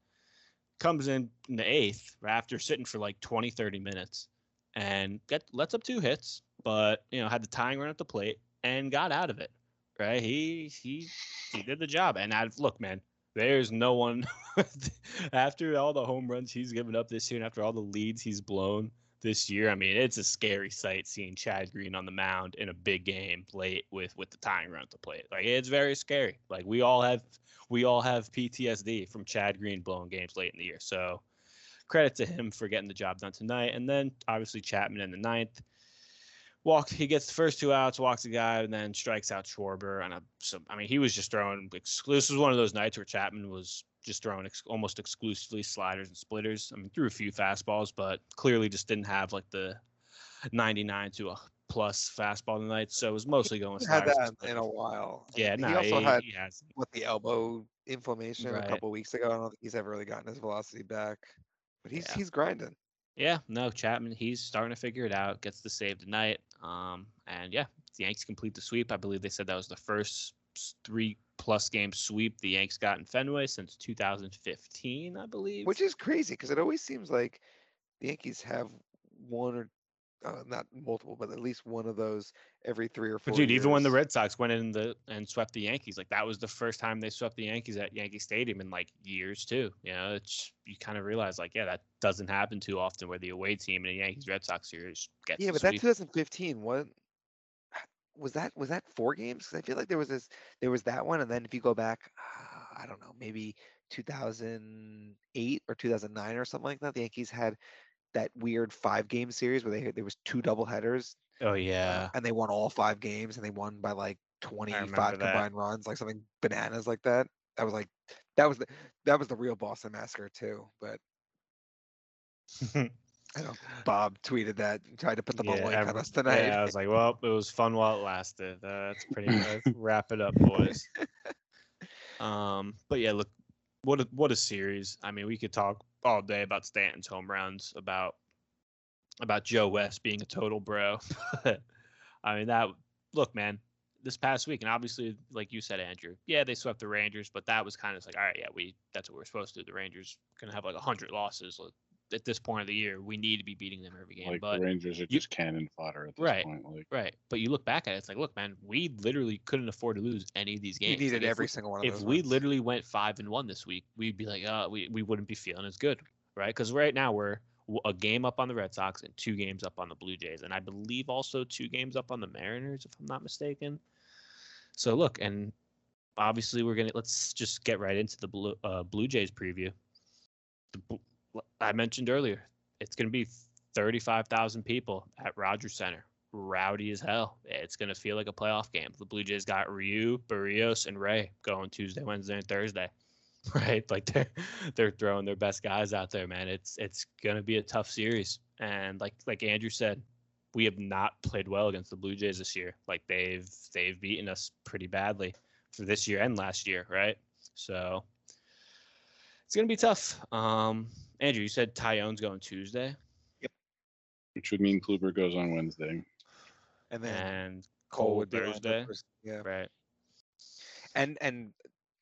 Comes in in the eighth after sitting for like twenty, thirty minutes, and get lets up two hits, but you know had the tying run at the plate and got out of it, right? He he he did the job. And I look, man, there's no one after all the home runs he's given up this year and after all the leads he's blown. This year, I mean, it's a scary sight seeing Chad Green on the mound in a big game late with, with the tying run at the plate. Like, it's very scary. Like, we all have we all have P T S D from Chad Green blowing games late in the year. So, credit to him for getting the job done tonight. And then, obviously, Chapman in the ninth. Walked, he gets the first two outs, walks a guy, and then strikes out Schwarber. And, I, so, I mean, he was just throwing – this was one of those nights where Chapman was – just throwing ex- almost exclusively sliders and splitters. I mean, threw a few fastballs, but clearly just didn't have like the ninety-nine to a plus fastball tonight. So it was mostly going. He sliders had that in a while. Yeah, he nah, also he, had he with the elbow inflammation right. a couple weeks ago. I don't think he's ever really gotten his velocity back, but he's yeah. he's grinding. Yeah, no Chapman, he's starting to figure it out. Gets the save tonight, um, and yeah, the Yankees complete the sweep. I believe they said that was the first three. Plus game sweep the Yanks got in Fenway since two thousand fifteen, I believe. Which is crazy because it always seems like the Yankees have one or uh, not multiple, but at least one of those every three or four. But dude, years. Even when the Red Sox went in the and swept the Yankees, like that was the first time they swept the Yankees at Yankee Stadium in like years too. You know, it's, you kind of realize like, yeah, that doesn't happen too often where the away team in a Yankees Red Sox series gets. Yeah, but sweep. That twenty fifteen one. was that was that four games? Because I feel like there was this, there was that one, and then if you go back, uh, I don't know, maybe two thousand eight or two thousand nine or something like that, the Yankees had that weird five game series where they there was two double headers. Oh yeah, and they won all five games, and they won by like twenty-five combined runs, like something bananas like that. That was like that was the that was the real Boston Massacre too. But I know Bob tweeted that and tried to put the ball yeah, on us tonight. Yeah, I was like, well, it was fun while it lasted. Uh, that's pretty much wrap it up, boys. um, but yeah, look, what a, what a series. I mean, we could talk all day about Stanton's home runs, about about Joe West being a total bro. I mean, that look, man, this past week, and obviously, like you said, Andrew, yeah, they swept the Rangers, but that was kind of like, all right, yeah, we that's what we're supposed to do. The Rangers gonna have like a hundred losses. Like, at this point of the year, we need to be beating them every game. Like, but the Rangers are you, just cannon fodder at this right, point. Like, right. But you look back at it, it's like, look, man, we literally couldn't afford to lose any of these games. We needed like every we, single one of those. If we ones. literally went five and one this week, we'd be like, uh, we, we wouldn't be feeling as good, right? Because right now we're a game up on the Red Sox and two games up on the Blue Jays. And I believe also two games up on the Mariners, if I'm not mistaken. So look, and obviously we're going to, let's just get right into the Blue, uh, Blue Jays preview. The I mentioned earlier, it's going to be thirty-five thousand people at Rogers Center. Rowdy as hell. It's going to feel like a playoff game. The Blue Jays got Ryu, Barrios, and Ray going Tuesday, Wednesday, and Thursday. Right? Like, they're, they're throwing their best guys out there, man. It's it's going to be a tough series. And like like Andrew said, we have not played well against the Blue Jays this year. Like, they've they've beaten us pretty badly for this year and last year, right? So it's going to be tough. Um... Andrew, you said Tyone's going Tuesday? Yep. Which would mean Kluber goes on Wednesday. And then and Cole would be Thursday. Yeah. Right. And and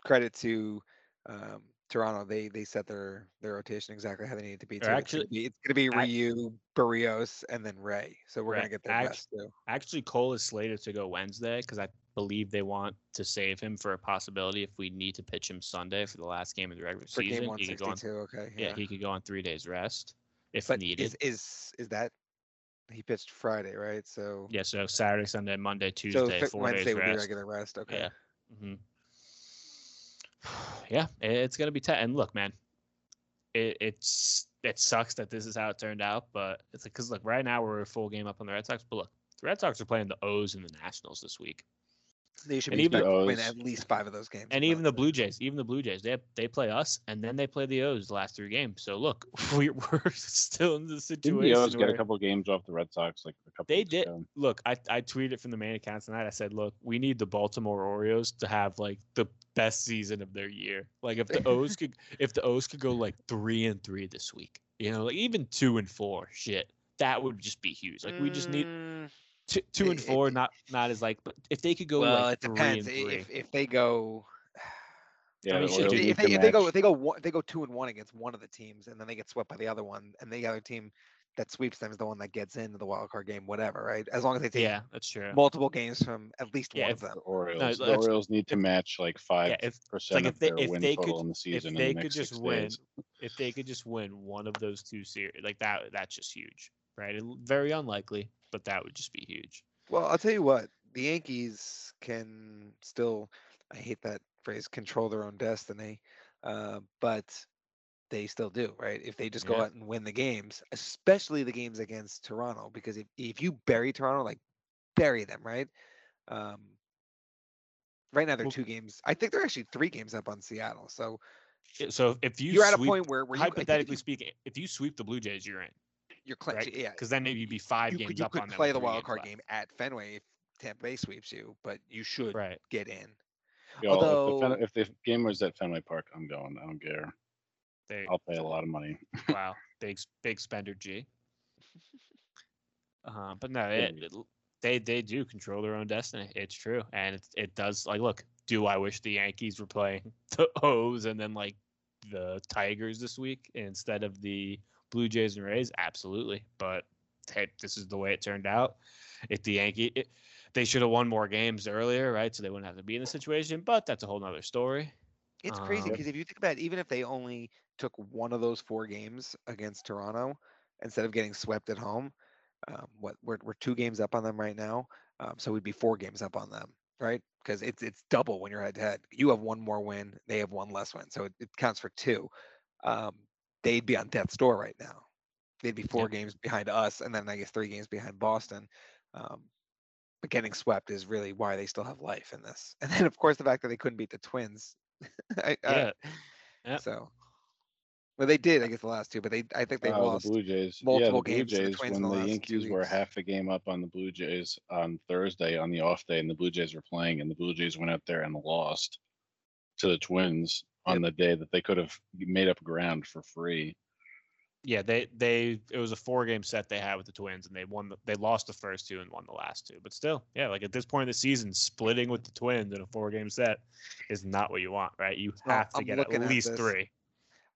credit to um, Toronto. They they set their, their rotation exactly how they needed to be. Actually, it's going to be Ryu, Barrios, and then Ray. So we're right. going to get their actually, best, too. Actually, Cole is slated to go Wednesday because I believe they want to save him for a possibility if we need to pitch him Sunday for the last game of the regular for season. Game he could go on, okay, yeah. yeah, he could go on three days rest if but needed. Is, is is that he pitched Friday, right? So yeah, so Saturday, Sunday, Monday, Tuesday, so four Wednesday days would rest. Be regular rest. Okay. Yeah. Mm-hmm. yeah, it's gonna be tough. And look, man, it, it's it sucks that this is how it turned out, but it's like because look, right now we're a full game up on the Red Sox, but look, the Red Sox are playing the O's and the Nationals this week. They should be winning at least five of those games. And even the Blue Jays, even the Blue Jays, they have, they play us, and then they play the O's the last three games. So look, we, we're still in the situation. The O's got a couple of games off the Red Sox, like a couple. They did. Ago. Look, I I tweeted from the main account tonight. I said, look, we need the Baltimore Orioles to have like the best season of their year. Like if the O's could, if the O's could go like three and three this week, you know, like even two and four, shit, that would just be huge. Like we just need. Two, two and four, it, not not as like, but if they could go well, like it three depends. And three. If if they go, yeah, I mean, if, if, they, if they go, if they go, one, they go two and one against one of the teams, and then they get swept by the other one, and the other team that sweeps them is the one that gets into the wild card game, whatever, right? As long as they take yeah, that's true. multiple games from at least yeah, one if, of them. The Orioles, no, the Orioles need to match like five yeah, if, percent like if they, of their if win they total could, in the season. If they in the could just win, days. if they could just win one of those two series, like that, that's just huge, right? It, very unlikely. But that would just be huge. Well, I'll tell you what, the Yankees can still, I hate that phrase, control their own destiny, uh, but they still do, right? If they just go yeah. out and win the games, especially the games against Toronto, because if, if you bury Toronto, like bury them, right? Um, right now they're well, two games. I think they're actually three games up on Seattle. So, so if you you're sweep, at a point where, where you, hypothetically if you, speaking, if you sweep the Blue Jays, you're in. You're clenching, right? yeah. Because then maybe you'd be five you, games you up on that. You could play the wild card left. game at Fenway if Tampa Bay sweeps you, but you should right. get in. Yo, Although, if the, if the game was at Fenway Park, I'm going. I don't care. They, I'll pay a lot of money. Wow, big big spender G. Uh, but no, it, it, they they do control their own destiny. It's true, and it it does. Like, look, do I wish the Yankees were playing the O's and then like the Tigers this week instead of the Blue Jays and Rays? Absolutely. But hey, this is the way it turned out. If the Yankee, it, they should have won more games earlier, right? So they wouldn't have to be in the situation, but that's a whole nother story. It's um, crazy because if you think about it, even if they only took one of those four games against Toronto, instead of getting swept at home, um, what we're, we're two games up on them right now. Um, so we'd be four games up on them, right? Because it's it's double when you're head to head. You have one more win, they have one less win, so it, it counts for two. Um, they'd be on death's door right now. They'd be four yeah. games behind us, and then I guess three games behind Boston. Um, but getting swept is really why they still have life in this. And then of course the fact that they couldn't beat the Twins. I, yeah. Uh, yeah. So. Well, they did, I guess, the last two, but they I think they uh, lost the Blue Jays. multiple yeah, the Blue games Jays, to the Twins when in the, the Yankees were half a game up on the Blue Jays on Thursday on the off day, and the Blue Jays were playing, and the Blue Jays went out there and lost to the Twins on yep. the day that they could have made up ground for free. Yeah, they they it was a four game set they had with the Twins, and they won. The, they lost the first two and won the last two, but still, yeah, like at this point in the season, splitting with the Twins in a four game set is not what you want, right? You have well, to I'm get at least at three.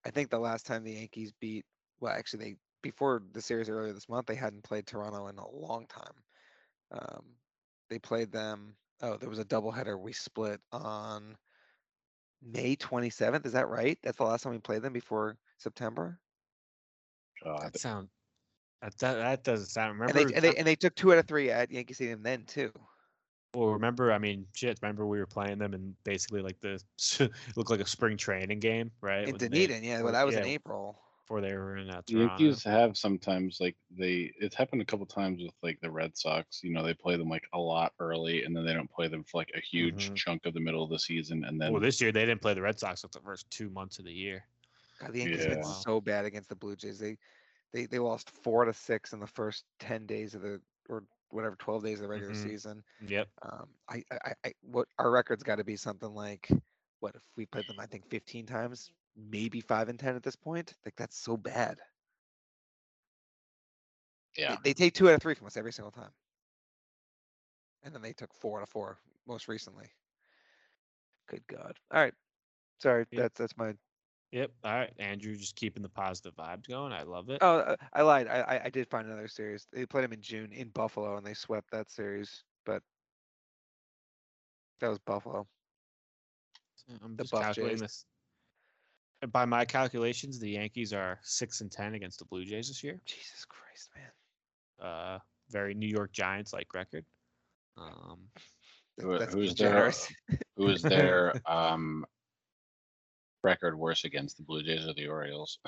I think the last time the Yankees beat, well, actually, they before the series earlier this month, they hadn't played Toronto in a long time. Um, they played them. Oh, there was a doubleheader we split on May twenty-seventh. Is that right? That's the last time we played them before September. God. That sound that that, that doesn't sound. Remember, and they, and they and they took two out of three at Yankee Stadium then too. Well, remember, I mean, shit, remember we were playing them in basically like the looked like a spring training game, right? In Dunedin, they, yeah, well, that was yeah, in April. Before they were in uh, Toronto. The Yankees have sometimes, like, they, it's happened a couple times with, like, the Red Sox. You know, they play them, like, a lot early, and then they don't play them for, like, a huge mm-hmm. chunk of the middle of the season. And then, well, this year they didn't play the Red Sox for the first two months of the year. God, the Yankees yeah. been so bad against the Blue Jays. They, they, they lost four to six in the first ten days of the, or whatever, twelve days of the regular mm-hmm. season. Yep. Um, I, I, I, what our record's got to be something like, what if we played them? I think fifteen times, maybe five and ten at this point. Like that's so bad. Yeah. They, they take two out of three from us every single time, and then they took four out of four most recently. Good God! All right, sorry. Yep. That's that's my. Yep. All right, Andrew, just keeping the positive vibes going. I love it. Oh, I lied. I I did find another series. They played them in June in Buffalo, and they swept that series. But that was Buffalo. I'm just calculating this. By my calculations, the Yankees are six and ten against the Blue Jays this year. Jesus Christ, man! Uh, very New York Giants-like record. Um, that's who's there? Who's there? Um. Record worse against the Blue Jays or the Orioles.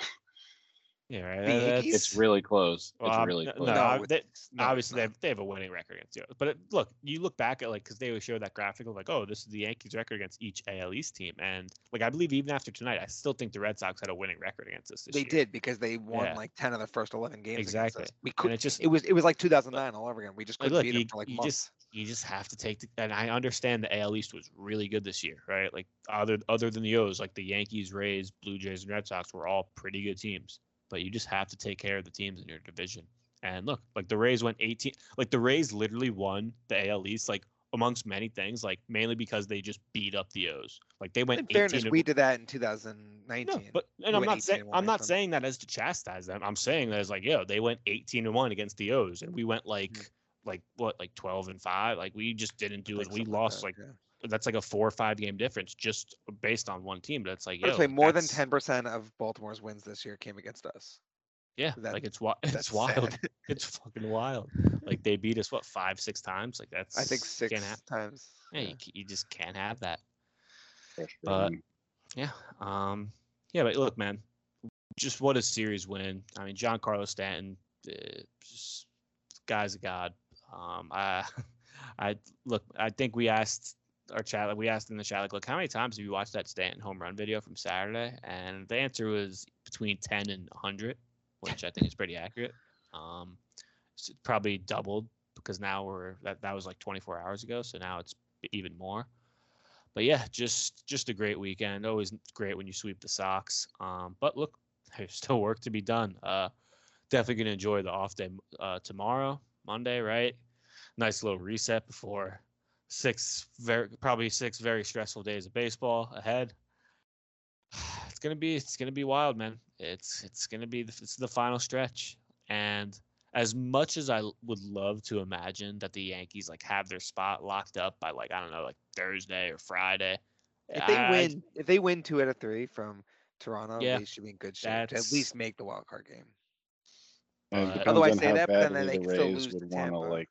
Yeah, right. It's really close. Well, it's really no, close. No, they, no obviously they have, they have a winning record against the Orioles. But it, look, you look back at like because they would show that graphic of like, oh, this is the Yankees' record against each A L East team, and like I believe even after tonight, I still think the Red Sox had a winning record against us. This they year. did because they won yeah. like ten of the first eleven games. Exactly. Against us. We could. It just it was it was like two thousand nine all over again. We just couldn't like, look, beat them for like months. Just, You just have to take the, and I understand the A L East was really good this year, right? Like other other than the O's, like the Yankees, Rays, Blue Jays, and Red Sox were all pretty good teams. But you just have to take care of the teams in your division. And look, like the Rays went eighteen, like the Rays literally won the A L East, like amongst many things, like mainly because they just beat up the O's. Like they went. In fairness, we did that in two thousand nineteen. No, but and I'm not saying I'm not saying that as to chastise them. I'm saying that as like, yo, they went eighteen and one against the O's, and we went like. Mm-hmm. like what like twelve and five, like we just didn't do it. We lost like, that, like yeah. that's like a four or five game difference just based on one team. But it's like, yeah, more than ten percent of Baltimore's wins this year came against us. Yeah. That, like it's wild. It's wild. It's fucking wild. Like they beat us what? Five, six times. Like that's, I think six times. Yeah. yeah. You, you just can't have that. Sure. But yeah. Um, yeah, but look, man, just what a series win. I mean, Giancarlo Stanton, uh, just guy's a god. Um, I, I look. I think we asked our chat. We asked in the chat, like, look, how many times have you watched that Stanton home run video from Saturday? And the answer was between ten and a hundred, which I think is pretty accurate. Um, so probably doubled because now we're that that was like twenty-four hours ago, so now it's even more. But yeah, just just a great weekend. Always great when you sweep the Sox. Um, but look, there's still work to be done. Uh, definitely gonna enjoy the off day uh, tomorrow. Monday, right? Nice little reset before six, very probably six very stressful days of baseball ahead. It's gonna be, it's gonna be wild, man. It's, it's gonna be, the, it's the final stretch. And as much as I would love to imagine that the Yankees like have their spot locked up by like I don't know, like Thursday or Friday. If they I, win, if they win two out of three from Toronto, yeah, they should be in good shape to at least make the wild card game. Although I say that, but then they can still lose to Tampa. Like,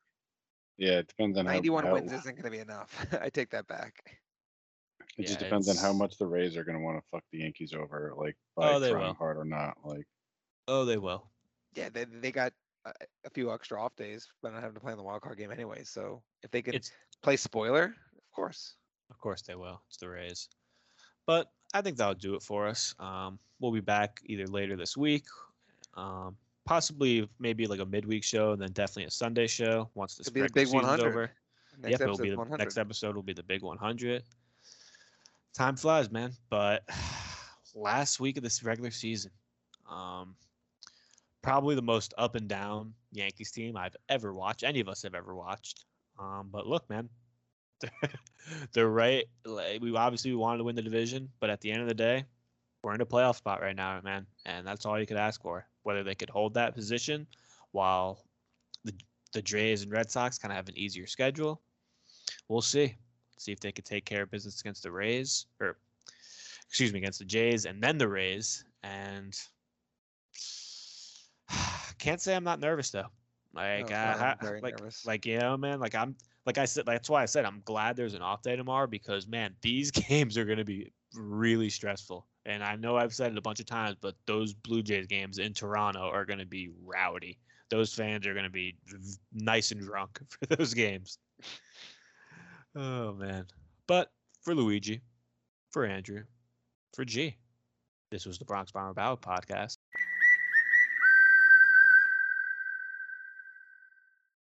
Yeah, it depends on ninety-one how. ninety-one wins isn't going to be enough. I take that back. It yeah, just depends it's... on how much the Rays are going to want to fuck the Yankees over, like by oh, trying hard or not. Like, oh, they will. Yeah, they they got a, a few extra off days, but not having to play in the wild card game anyway. So if they could it's... play spoiler, of course. Of course they will. It's the Rays. But I think that'll do it for us. Um, we'll be back either later this week, um, possibly maybe like a midweek show, and then definitely a Sunday show once the spring season's over. Next yep, it'll be the next episode will be the big one hundred. Time flies, man. But last week of this regular season, um, probably the most up and down Yankees team I've ever watched. Any of us have ever watched. Um, but look, man. They're right. Like, we obviously wanted to win the division, but at the end of the day, we're in a playoff spot right now, man, and that's all you could ask for. Whether they could hold that position, while the the Rays and Red Sox kind of have an easier schedule, we'll see. See if they could take care of business against the Rays, or excuse me, against the Jays, and then the Rays. And can't say I'm not nervous though. Like, no, I, I, like, nervous. like you know, man, like I'm. Like I said, that's why I said I'm glad there's an off day tomorrow because, man, these games are going to be really stressful. And I know I've said it a bunch of times, but those Blue Jays games in Toronto are going to be rowdy. Those fans are going to be nice and drunk for those games. Oh, man. But for Luigi, for Andrew, for G, this was the Bronx Bomber Bible Podcast.